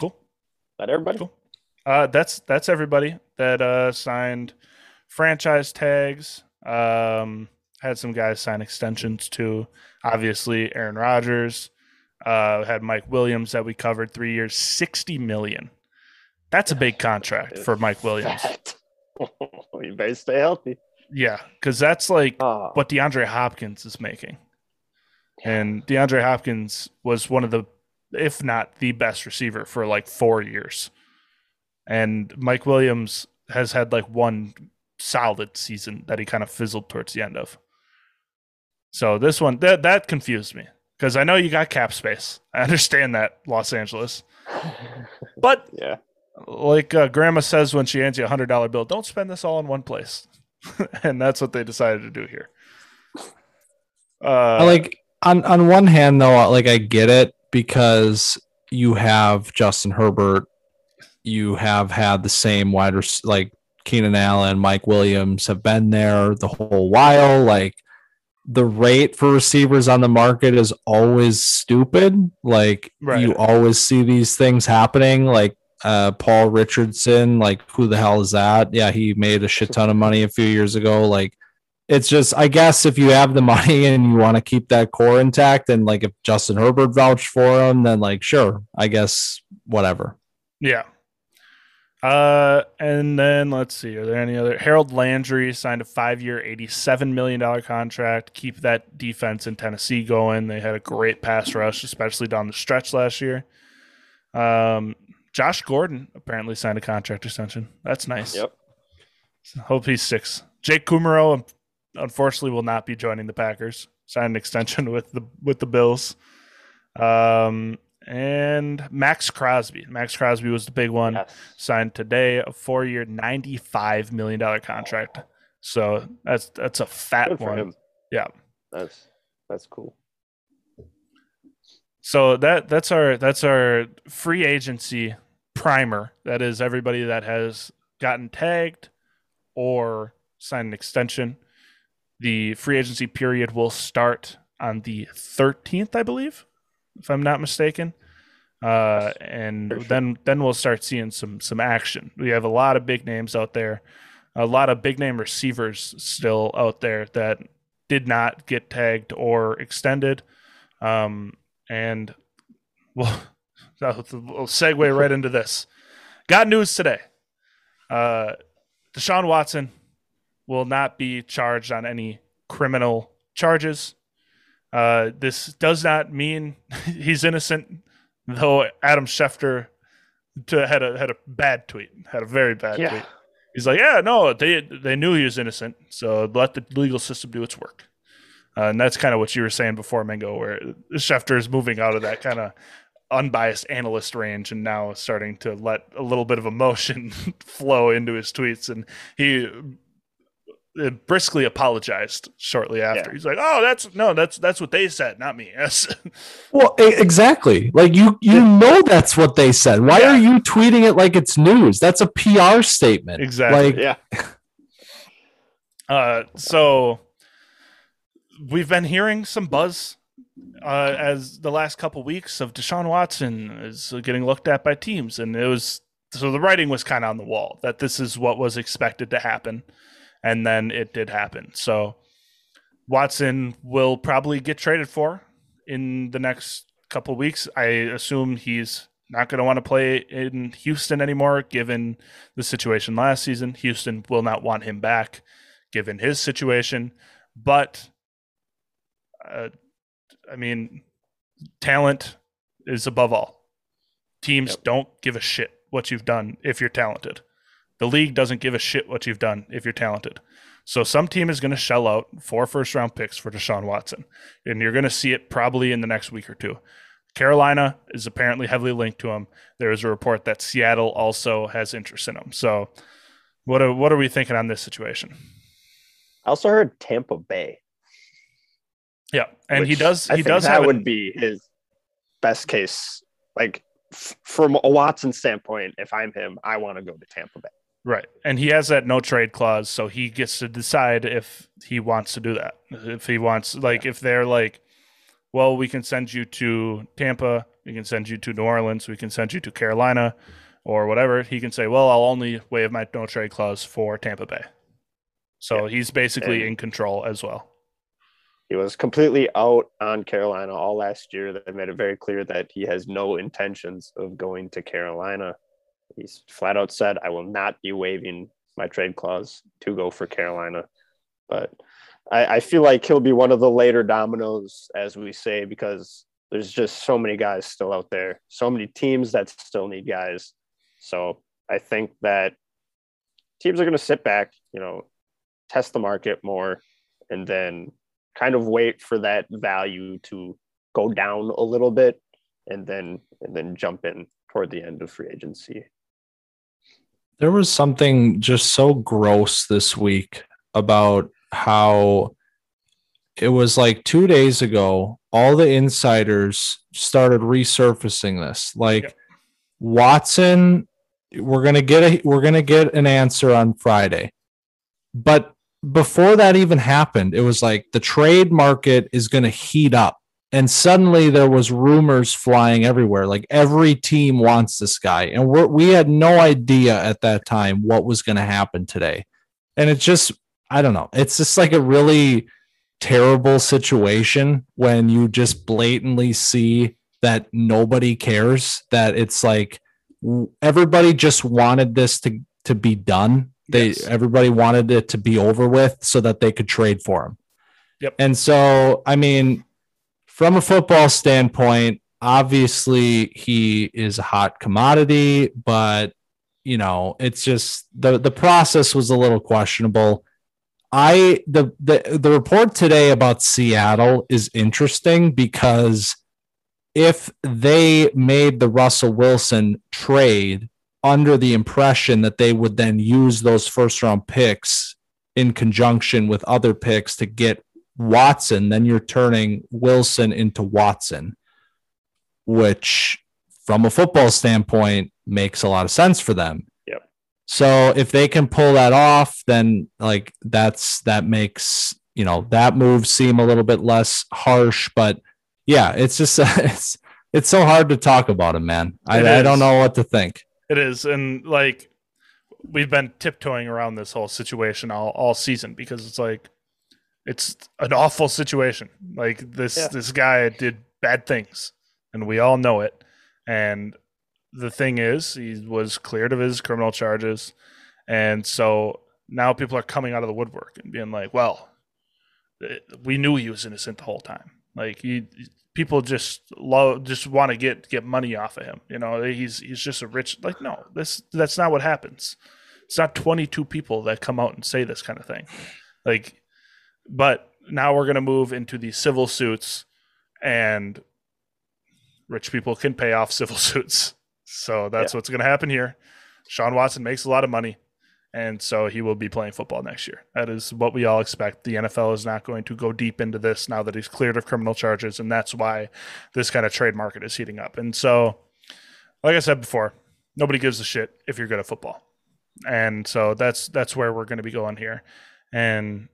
Cool. That everybody? Cool. That's everybody that signed franchise tags. Had some guys sign extensions too. Obviously, Aaron Rodgers. Had Mike Williams that we covered, 3 years, $60 million. That's a big contract for Mike Williams. You better stay healthy. Yeah, because that's like what DeAndre Hopkins is making. And DeAndre Hopkins was one of the, if not the best receiver for like 4 years. And Mike Williams has had like one solid season that he kind of fizzled towards the end of. So this one, that confused me. Because I know you got cap space. I understand that, Los Angeles. But yeah, like Grandma says when she hands you a $100 bill, don't spend this all in one place. And that's what they decided to do here. Like on one hand, though, like I get it because you have Justin Herbert. You have had the same wide receiver, like Keenan Allen, Mike Williams have been there the whole while. Like, the rate for receivers on the market is always stupid. Like right. You always see these things happening. Like Paul Richardson, like who the hell is that? Yeah. He made a shit ton of money a few years ago. Like it's just, I guess if you have the money and you want to keep that core intact and like if Justin Herbert vouched for him, then like, sure, I guess whatever. Yeah. And then let's see, are there any other? Harold Landry signed a 5 year, $87 million contract. Keep that defense in Tennessee going. They had a great pass rush, especially down the stretch last year. Josh Gordon apparently signed a contract extension. That's nice. Yep. So hope he's six. Jake Kumerow, unfortunately, will not be joining the Packers. Signed an extension with the Bills. And Max Crosby. Max Crosby was the big one. Yes. Signed today a 4 year, $95 million contract. So that's a fat one. Him. Yeah. That's cool. So that's our free agency primer. That is everybody that has gotten tagged or signed an extension. The free agency period will start on the 13th, I believe. If I'm not mistaken. And sure. Then we'll start seeing some action. We have a lot of big names out there, a lot of big name receivers still out there that did not get tagged or extended. And we'll segue right into this. Got news today. Deshaun Watson will not be charged on any criminal charges. This does not mean he's innocent, though Adam Schefter had a bad tweet, had a very bad tweet. He's like, yeah, no, they knew he was innocent, so let the legal system do its work. And that's kind of what you were saying before, Mingo, where Schefter is moving out of that kind of unbiased analyst range and now starting to let a little bit of emotion flow into his tweets. And he briskly apologized shortly after. Yeah. He's like, "Oh, that's what they said, not me." Yes. Well, exactly. Like you know that's what they said. Why are you tweeting it like it's news? That's a PR statement. Exactly. Like, yeah. So we've been hearing some buzz as the last couple weeks of Deshaun Watson is getting looked at by teams, and it was so the writing was kind of on the wall that this is what was expected to happen. And then it did happen. So Watson will probably get traded for in the next couple of weeks. I assume he's not going to want to play in Houston anymore, given the situation last season. Houston will not want him back, given his situation. But, I mean, talent is above all. Teams don't give a shit what you've done if you're talented. The league doesn't give a shit what you've done if you're talented. So some team is going to shell out 4 first-round picks for Deshaun Watson, and you're going to see it probably in the next week or two. Carolina is apparently heavily linked to him. There is a report that Seattle also has interest in him. So what are we thinking on this situation? I also heard Tampa Bay. Yeah, and he does. That would be his best case. Like from a Watson standpoint, if I'm him, I want to go to Tampa Bay. Right, and he has that no trade clause, so he gets to decide if he wants to do that. If he wants, like, if they're like, well, we can send you to Tampa, we can send you to New Orleans, we can send you to Carolina, or whatever. He can say, well, I'll only waive my no trade clause for Tampa Bay. So he's basically in control as well. He was completely out on Carolina all last year. They made it very clear that he has no intentions of going to Carolina. He's flat out said, I will not be waiving my trade clause to go for Carolina. But I feel like he'll be one of the later dominoes, as we say, because there's just so many guys still out there, so many teams that still need guys. So I think that teams are going to sit back, you know, test the market more, and then kind of wait for that value to go down a little bit, and then jump in toward the end of free agency. There was something just so gross this week about how it was like 2 days ago, all the insiders started resurfacing this. Like Watson, we're gonna get an answer on Friday. But before that even happened, it was like the trade market is going to heat up. And suddenly there was rumors flying everywhere. Like every team wants this guy. And we had no idea at that time what was going to happen today. And it's just, I don't know. It's just like a really terrible situation when you just blatantly see that nobody cares, that it's like everybody just wanted this to be done. Everybody wanted it to be over with so that they could trade for him. Yep. And so, I mean, from a football standpoint, obviously he is a hot commodity, but you know, it's just the process was a little questionable. The report today about Seattle is interesting because if they made the Russell Wilson trade under the impression that they would then use those first round picks in conjunction with other picks to get Watson, then you're turning Wilson into Watson, which from a football standpoint makes a lot of sense for them. Yep. So if they can pull that off, then like that makes, you know, that move seem a little bit less harsh, but yeah, it's just, it's so hard to talk about him, man. I don't know what to think. It is, and like we've been tiptoeing around this whole situation all season because it's like it's an awful situation. Like this guy did bad things, and we all know it. And the thing is, he was cleared of his criminal charges, and so now people are coming out of the woodwork and being like, "Well, we knew he was innocent the whole time." Like people just want to get money off of him. You know, he's just a rich, like, no, that's not what happens. It's not 22 people that come out and say this kind of thing. Like, but now we're going to move into the civil suits, and rich people can pay off civil suits. So that's what's going to happen here. Deshaun Watson makes a lot of money, and so he will be playing football next year. That is what we all expect. The NFL is not going to go deep into this now that he's cleared of criminal charges, and that's why this kind of trade market is heating up. And so, like I said before, nobody gives a shit if you're good at football. And so that's where we're going to be going here. And,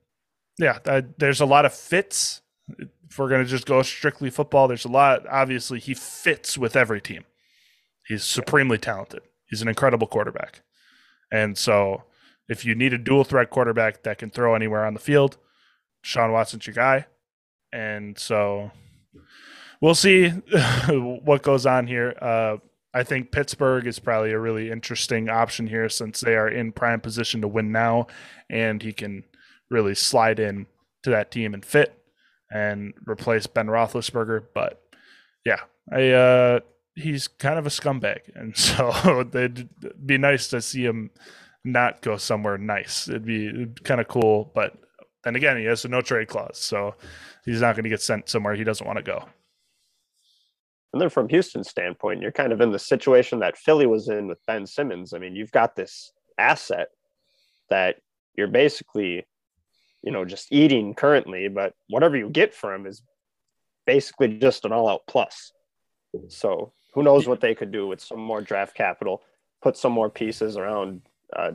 yeah, there's a lot of fits. If we're going to just go strictly football, there's a lot. Obviously, he fits with every team. He's supremely talented. He's an incredible quarterback. And so if you need a dual threat quarterback that can throw anywhere on the field, Deshaun Watson's your guy. And so we'll see what goes on here. I think Pittsburgh is probably a really interesting option here since they are in prime position to win now, and he can really slide in to that team and fit and replace Ben Roethlisberger. But yeah, he's kind of a scumbag, and so it'd be nice to see him not go somewhere nice. It'd be kind of cool, but then again, he has a no trade clause, so he's not going to get sent somewhere he doesn't want to go. And then from Houston's standpoint, you're kind of in the situation that Philly was in with Ben Simmons. I mean, you've got this asset that you're basically you know, just eating currently, but whatever you get for him is basically just an all-out plus. So who knows what they could do with some more draft capital, put some more pieces around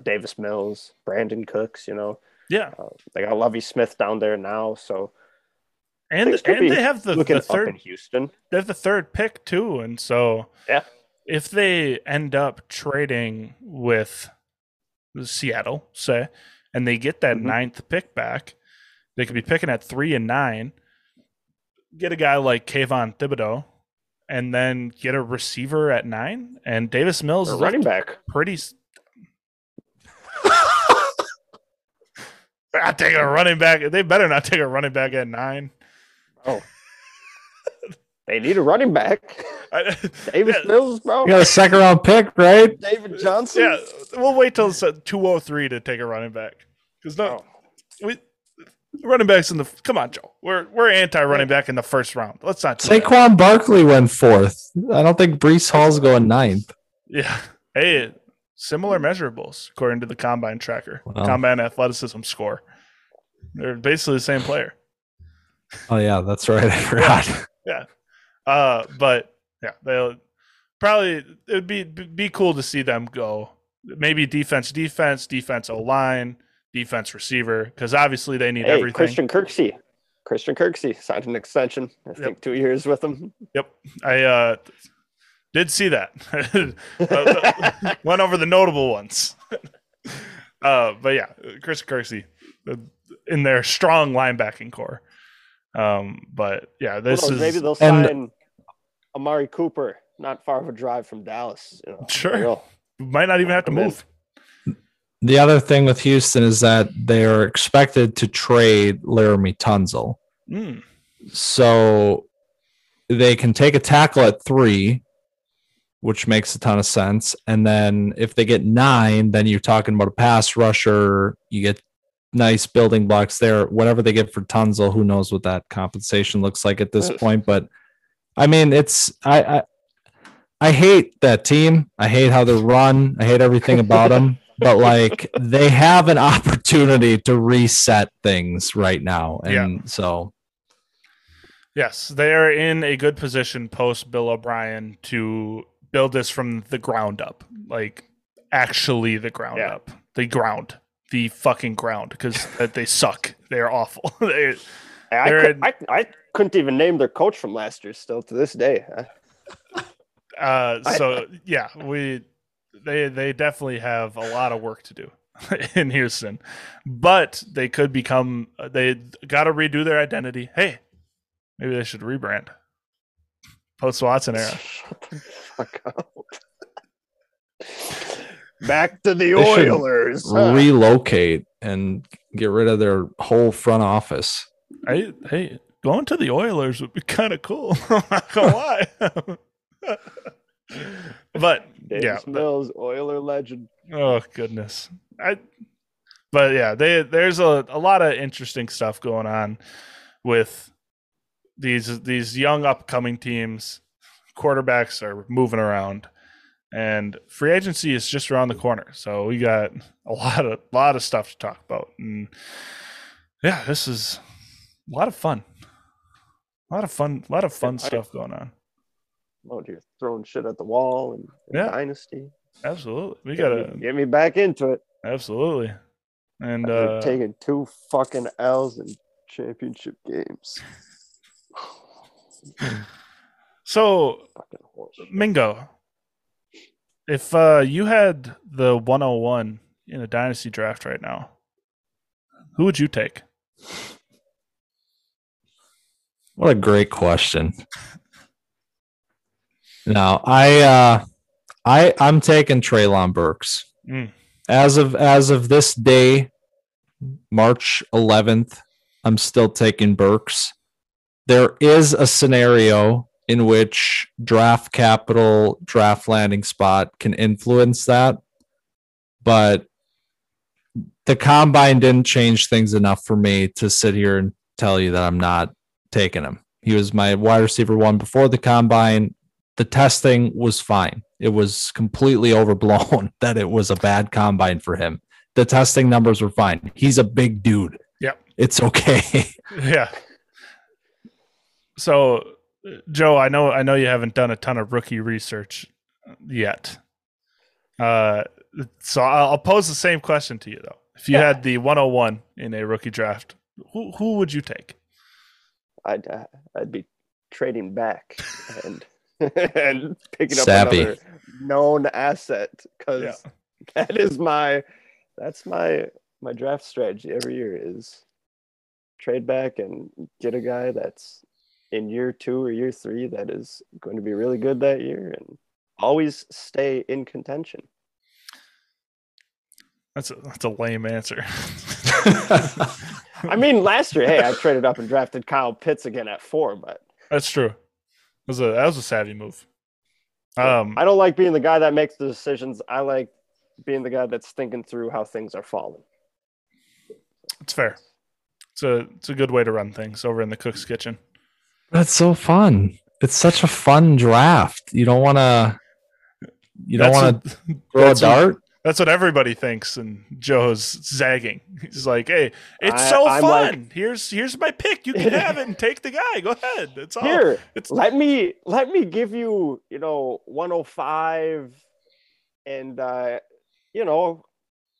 Davis Mills, Brandon Cooks, you know. Yeah. They got Lovie Smith down there now, so. And they have the third in Houston. They have the third pick too, and so yeah. If they end up trading with Seattle, say, and they get that ninth pick back, they could be picking at 3 and 9. Get a guy like Kayvon Thibodeau, and then get a receiver at 9. And Davis Mills is running back. Pretty. They're not taking a running back. They better not take a running back at 9. Oh, they need a running back. Davis Mills, bro. You got a second round pick, right? David Johnson. Yeah, we'll wait till 203 to take a running back. Because running backs in the come on, Joe. We're anti running back in the first round. Let's not. Saquon Barkley went 4th. I don't think Breece Hall's going 9th. Yeah. Hey, similar measurables according to the combine tracker. Wow. Combine athleticism score. They're basically the same player. Oh yeah, that's right. I forgot. Yeah, but yeah, they'll probably it would be cool to see them go. Maybe defense, O-line, defense, receiver, because obviously they need everything. Christian Kirksey signed an extension. I think 2 years with him. Yep, I did see that. Went over the notable ones. But yeah, Christian Kirksey in their strong linebacking core. But yeah, this is maybe they'll sign Amari Cooper, not far of a drive from Dallas. You know, sure, might not even have to move. The other thing with Houston is that they are expected to trade Laramie Tunsil, so they can take a tackle at 3, which makes a ton of sense. And then if they get 9, then you're talking about a pass rusher. You get nice building blocks there. Whatever they get for Tunsil, who knows what that compensation looks like at this point? But I mean, it's I hate that team. I hate how they run. I hate everything about them. But like, they have an opportunity to reset things right now, and so yes, they are in a good position post Bill O'Brien to build this from the ground up. Like, actually, the fucking ground, because they suck. They are awful. I couldn't even name their coach from last year still to this day. They definitely have a lot of work to do in Houston, but they could become. They got to redo their identity. Hey, maybe they should rebrand. Post Watson era. Shut the fuck up. Back to the Oilers. Relocate and get rid of their whole front office. Hey, going to the Oilers would be kind of cool. I'm not gonna lie. But Davis Mills, Oiler legend. Oh goodness. There's a lot of interesting stuff going on with these young upcoming teams. Quarterbacks are moving around. And free agency is just around the corner, so we got a lot of stuff to talk about. And yeah, this is a lot of fun, stuff going on. Oh, you're throwing shit at the wall and Dynasty. Absolutely, we gotta get me back into it. Absolutely, and taking 2 fucking L's in championship games. So, Mingo. If you had the 101 in a dynasty draft right now, who would you take? What a great question. Now, I'm taking Traylon Burks. As of this day, March 11th, I'm still taking Burks. There is a scenario in which draft capital, draft landing spot can influence that. But the combine didn't change things enough for me to sit here and tell you that I'm not taking him. He was my wide receiver 1 before the combine. The testing was fine. It was completely overblown that it was a bad combine for him. The testing numbers were fine. He's a big dude. Yep. It's okay. Yeah. So, Joe, I know you haven't done a ton of rookie research yet. So I'll pose the same question to you, though. If you had the 101 in a rookie draft, who would you take? I'd be trading back and and picking up another known asset, because that is my draft strategy every year is trade back and get a guy that's in year 2 or year 3 that is going to be really good that year and always stay in contention. That's a lame answer. I mean, last year, hey, I traded up and drafted Kyle Pitts again at 4, but that's true. That was a savvy move. I don't like being the guy that makes the decisions. I like being the guy that's thinking through how things are falling. It's fair. It's a good way to run things over in the cook's kitchen. That's so fun. It's such a fun draft. You don't want to throw a dart. That's what everybody thinks, and Joe's zagging. He's like, "Hey, it's fun. Like, here's my pick. You can have it and take the guy. Go ahead. It's all here. Let me give you, 105, and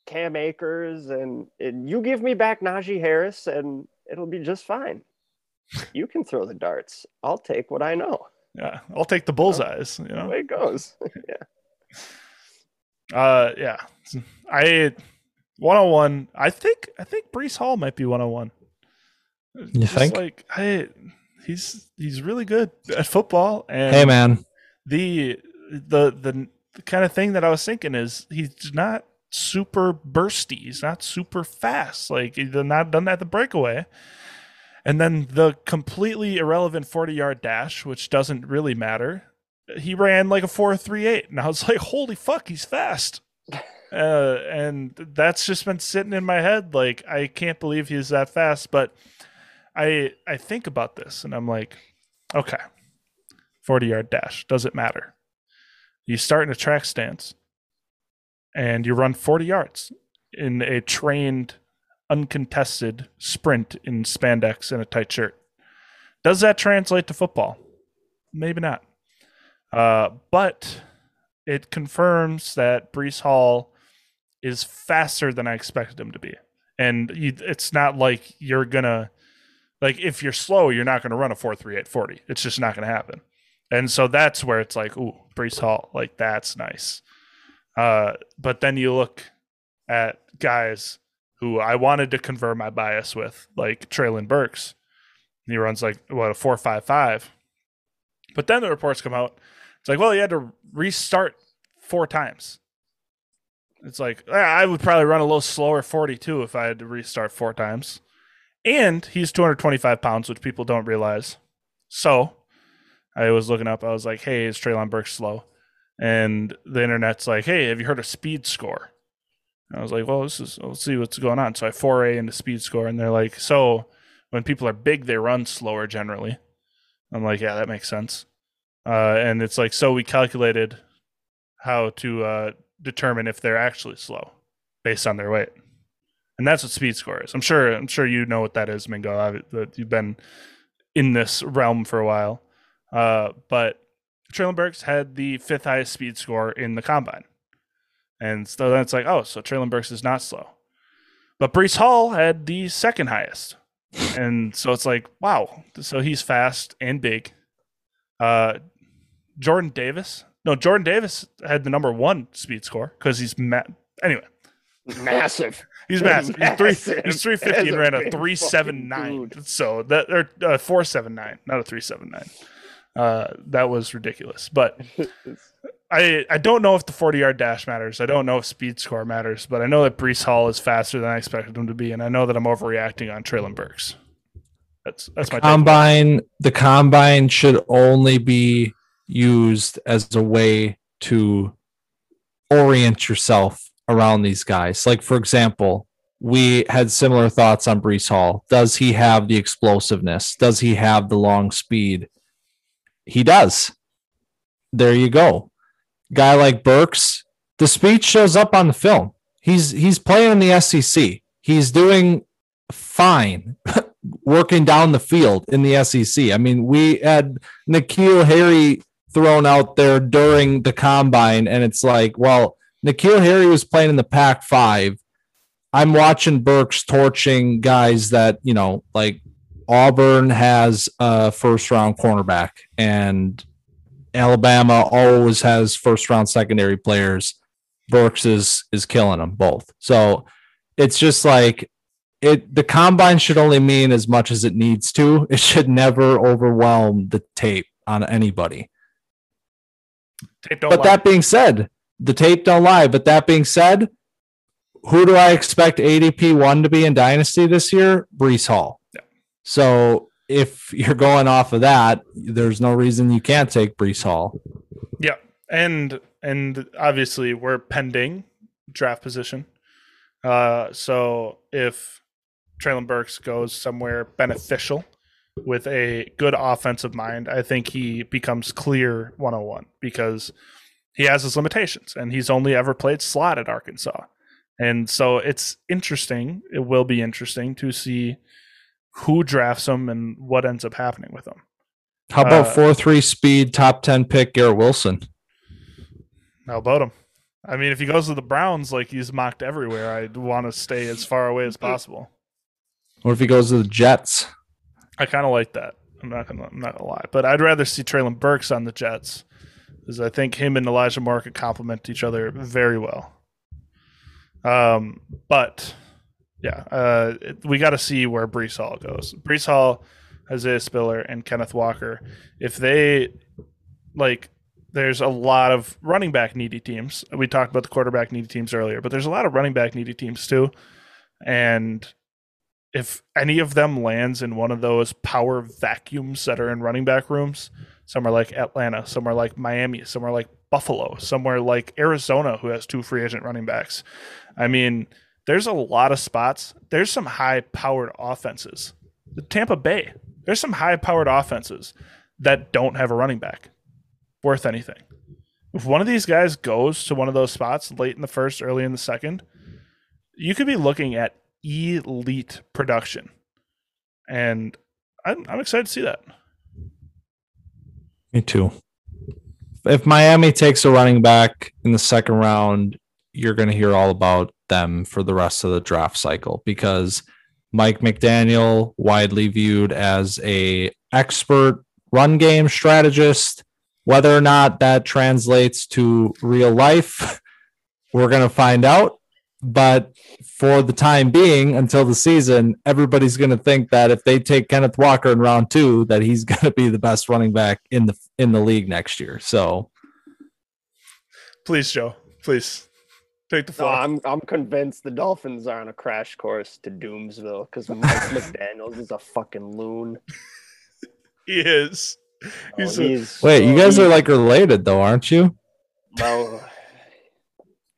Cam Akers, and you give me back Najee Harris, and it'll be just fine. You can throw the darts. I'll take what I know. Yeah, I'll take the bullseyes. The way it goes. Yeah." Yeah, I 101. I think Breece Hall might be 101. You think? Like, he's really good at football. And hey, man, the kind of thing that I was thinking is he's not super bursty. He's not super fast. Like, he's not done that the breakaway, and then the completely irrelevant 40-yard dash, which doesn't really matter. He ran like a 4.38, and I was like, holy fuck, he's fast. And that's just been sitting in my head. Like, I can't believe he's that fast. But I think about this, and I'm like, okay, 40-yard dash. Does it matter? You start in a track stance, and you run 40 yards in a trained, uncontested sprint in spandex and a tight shirt. Does that translate to football? Maybe not. But it confirms that Breece Hall is faster than I expected him to be. And it's not like you're going to, like, if you're slow, you're not going to run a 4.38 40. It's just not going to happen. And so that's where it's like, ooh, Breece Hall, like, that's nice. But then you look at guys who I wanted to convert my bias with, like Traylon Burks. He runs like, what, a 4.55. But then the reports come out. It's like, well, he had to restart 4 times. It's like, I would probably run a little slower 42 if I had to restart 4 times. And he's 225 pounds, which people don't realize. So I was looking up. I was like, hey, is Traylon Burks slow? And the internet's like, hey, have you heard of speed score? And I was like, well, let's see what's going on. So I foray into speed score. And they're like, so when people are big, they run slower generally. I'm like, yeah, that makes sense. And it's like, so we calculated how to determine if they're actually slow based on their weight. And that's what speed score is. I'm sure you know what that is, Mingo. You've been in this realm for a while. But Traylon Burks had the 5th highest speed score in the combine. And so then it's like, oh, so Traylon Burks is not slow. But Breece Hall had the 2nd highest. And so it's like, wow. So he's fast and big. Jordan Davis had the number 1 speed score because he's massive. He's massive. He's 350 and ran a 3.79. So that 4.79, not a 3.79. That was ridiculous. But I don't know if the 40-yard dash matters. I don't know if speed score matters, but I know that Breece Hall is faster than I expected him to be, and I know that I'm overreacting on Traylon Burks. That's my combine. The combine should only be used as a way to orient yourself around these guys. Like, for example, we had similar thoughts on Breece Hall. Does he have the explosiveness? Does he have the long speed? He does. There you go. Guy like Burks, the speed shows up on the film. He's playing in the SEC. He's doing fine working down the field in the SEC. I mean, we had N'Keal Harry thrown out there during the combine, and it's like, well, N'Keal Harry was playing in the Pac-5. I'm watching Burks torching guys that, you know, like Auburn has a first-round cornerback, and Alabama always has first-round secondary players. Burks is killing them both. So it's just like the combine should only mean as much as it needs to. It should never overwhelm the tape on anybody. That being said, the tape don't lie. But that being said, who do I expect ADP 1 to be in Dynasty this year? Breece Hall. Yeah. So if you're going off of that, there's no reason you can't take Breece Hall. Yeah. And obviously we're pending draft position. So if Traylon Burks goes somewhere beneficial with a good offensive mind, I think he becomes clear 101 because he has his limitations and he's only ever played slot at Arkansas. And so it's interesting. It will be interesting to see who drafts him and what ends up happening with him. How about 4.3 speed, top 10 pick Garrett Wilson? How about him? I mean, if he goes to the Browns, like he's mocked everywhere, I'd want to stay as far away as possible. Or if he goes to the Jets, I kind of like that. I'm not gonna lie, but I'd rather see Traylon Burks on the Jets, because I think him and Elijah Moore could complement each other very well. But yeah, we got to see where Breece Hall goes. Breece Hall, Isaiah Spiller, and Kenneth Walker. If they like. There's a lot of running back needy teams. We talked about the quarterback needy teams earlier, but there's a lot of running back needy teams too. And if any of them lands in one of those power vacuums that are in running back rooms, some are like Atlanta, some are like Miami, some are like Buffalo, some are like Arizona, who has 2 free agent running backs. I mean, there's a lot of spots. There's some high powered offenses. Tampa Bay, there's some high powered offenses that don't have a running back worth anything. If one of these guys goes to one of those spots late in the first, early in the second, you could be looking at elite production. And I'm excited to see that. Me too. If Miami takes a running back in the second round, you're going to hear all about them for the rest of the draft cycle, because Mike McDaniel, widely viewed as an expert run game strategist, whether or not that translates to real life, we're going to find out. But for the time being, until the season, everybody's going to think that if they take Kenneth Walker in round 2, that he's going to be the best running back in the league next year. So please, Joe, please take the floor. No, I'm convinced the Dolphins are on a crash course to Doomsville because Mike McDaniels is a fucking loon. He is. Wait, you guys are like related though, aren't you? No,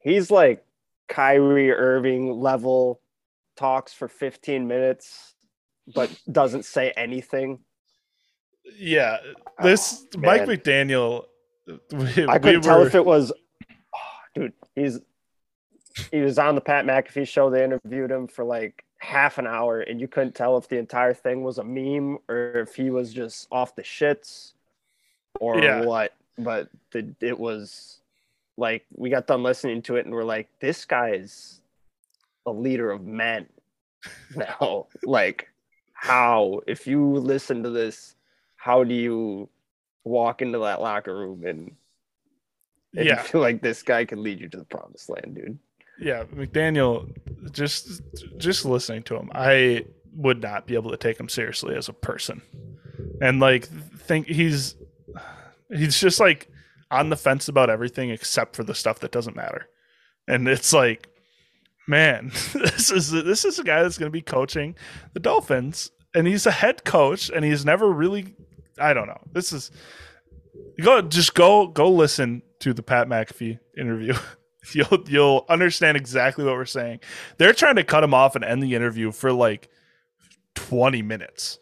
he's like Kyrie Irving level, talks for 15 minutes but doesn't say anything. Yeah, this Mike McDaniel. I couldn't tell if it was. Oh, dude, he was on the Pat McAfee show. They interviewed him for like half an hour and you couldn't tell if the entire thing was a meme or if he was just off the shits or what, but it was like we got done listening to it and we're like, this guy is a leader of men now. Like, how, if you listen to this, how do you walk into that locker room and you feel like this guy can lead you to the promised land, dude? Yeah, McDaniel, just listening to him, I would not be able to take him seriously as a person. And like think he's just like on the fence about everything except for the stuff that doesn't matter. And it's like, man, this is a guy that's going to be coaching the Dolphins and he's a head coach and he's never really, I don't know. This is go listen to the Pat McAfee interview. You'll understand exactly what we're saying. They're trying to cut him off and end the interview for like 20 minutes.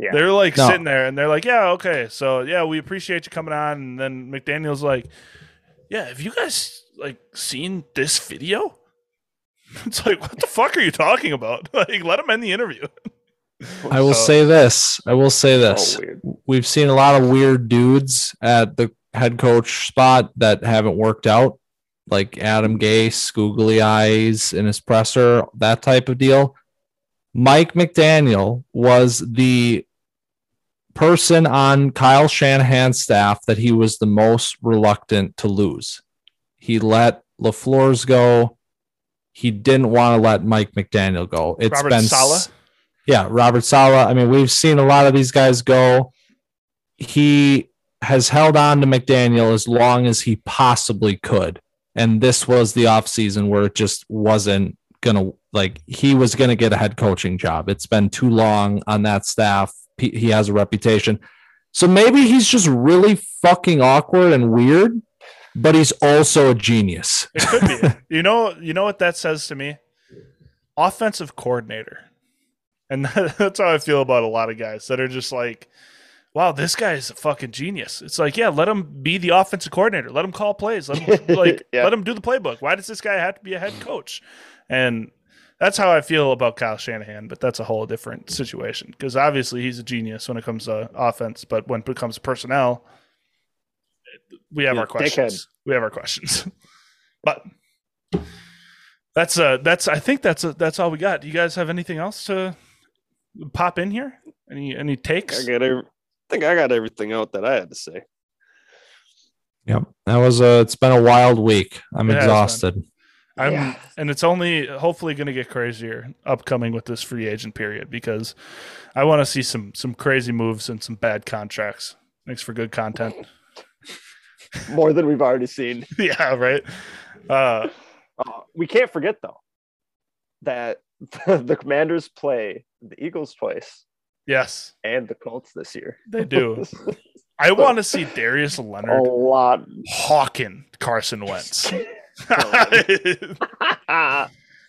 Yeah. They're like sitting there and they're like, yeah, okay. So yeah, we appreciate you coming on. And then McDaniel's like, yeah, have you guys like seen this video? It's like, what the fuck are you talking about? Like, let him end the interview. I will say this. So we've seen a lot of weird dudes at the head coach spot that haven't worked out, like Adam Gase, googly eyes in his presser, that type of deal. Mike McDaniel was the person on Kyle Shanahan's staff that he was the most reluctant to lose. He let LaFleur's go. He didn't want to let Mike McDaniel go. It's Robert Saleh. Yeah, Robert Saleh. I mean, we've seen a lot of these guys go. He has held on to McDaniel as long as he possibly could. And this was the offseason where it just wasn't going to, like, he was going to get a head coaching job. It's been too long on that staff. He has a reputation. So maybe he's just really fucking awkward and weird, but he's also a genius. It could be. You know what that says to me? Offensive coordinator. And that's how I feel about a lot of guys that are just like, wow, this guy is a fucking genius. It's like, yeah, let him be the offensive coordinator. Let him call plays. Let him, like, yeah. Let him do the playbook. Why does this guy have to be a head coach? And that's how I feel about Kyle Shanahan, but that's a whole different situation because obviously he's a genius when it comes to offense, but when it comes to personnel, we have our questions. But that's all we got. Do you guys have anything else to pop in here? Any takes? I think I got everything out that I had to say. Yep. That was it's been a wild week. I'm exhausted. And it's only hopefully going to get crazier upcoming with this free agent period because I want to see some crazy moves and some bad contracts. Thanks for good content. More than we've already seen. Yeah, right. We can't forget though that the Commanders play the Eagles twice. Yes, and the Colts this year. They do. I want to see Darius Leonard, a lot, hawking Carson Wentz. I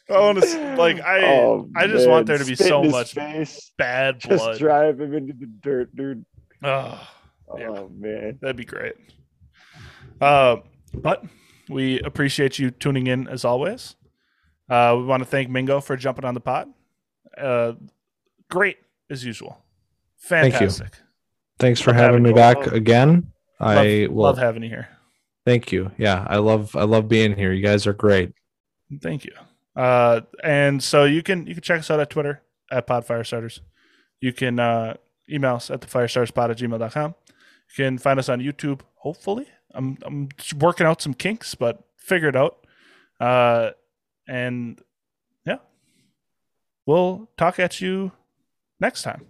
want to see, want there to be so much bad blood. Just drive him into the dirt, dude. Man, that'd be great. But we appreciate you tuning in as always. We want to thank Mingo for jumping on the pod. Great as usual. Fantastic. Thank you. Thanks for having me back again. I love having you here. Thank you. Yeah, I love being here. You guys are great. Thank you. And so you can check us out at Twitter at PodFirestarters. You can email us at thefirestarterspod@gmail.com. You can find us on YouTube, hopefully. I'm working out some kinks, but figure it out. And yeah, we'll talk at you next time.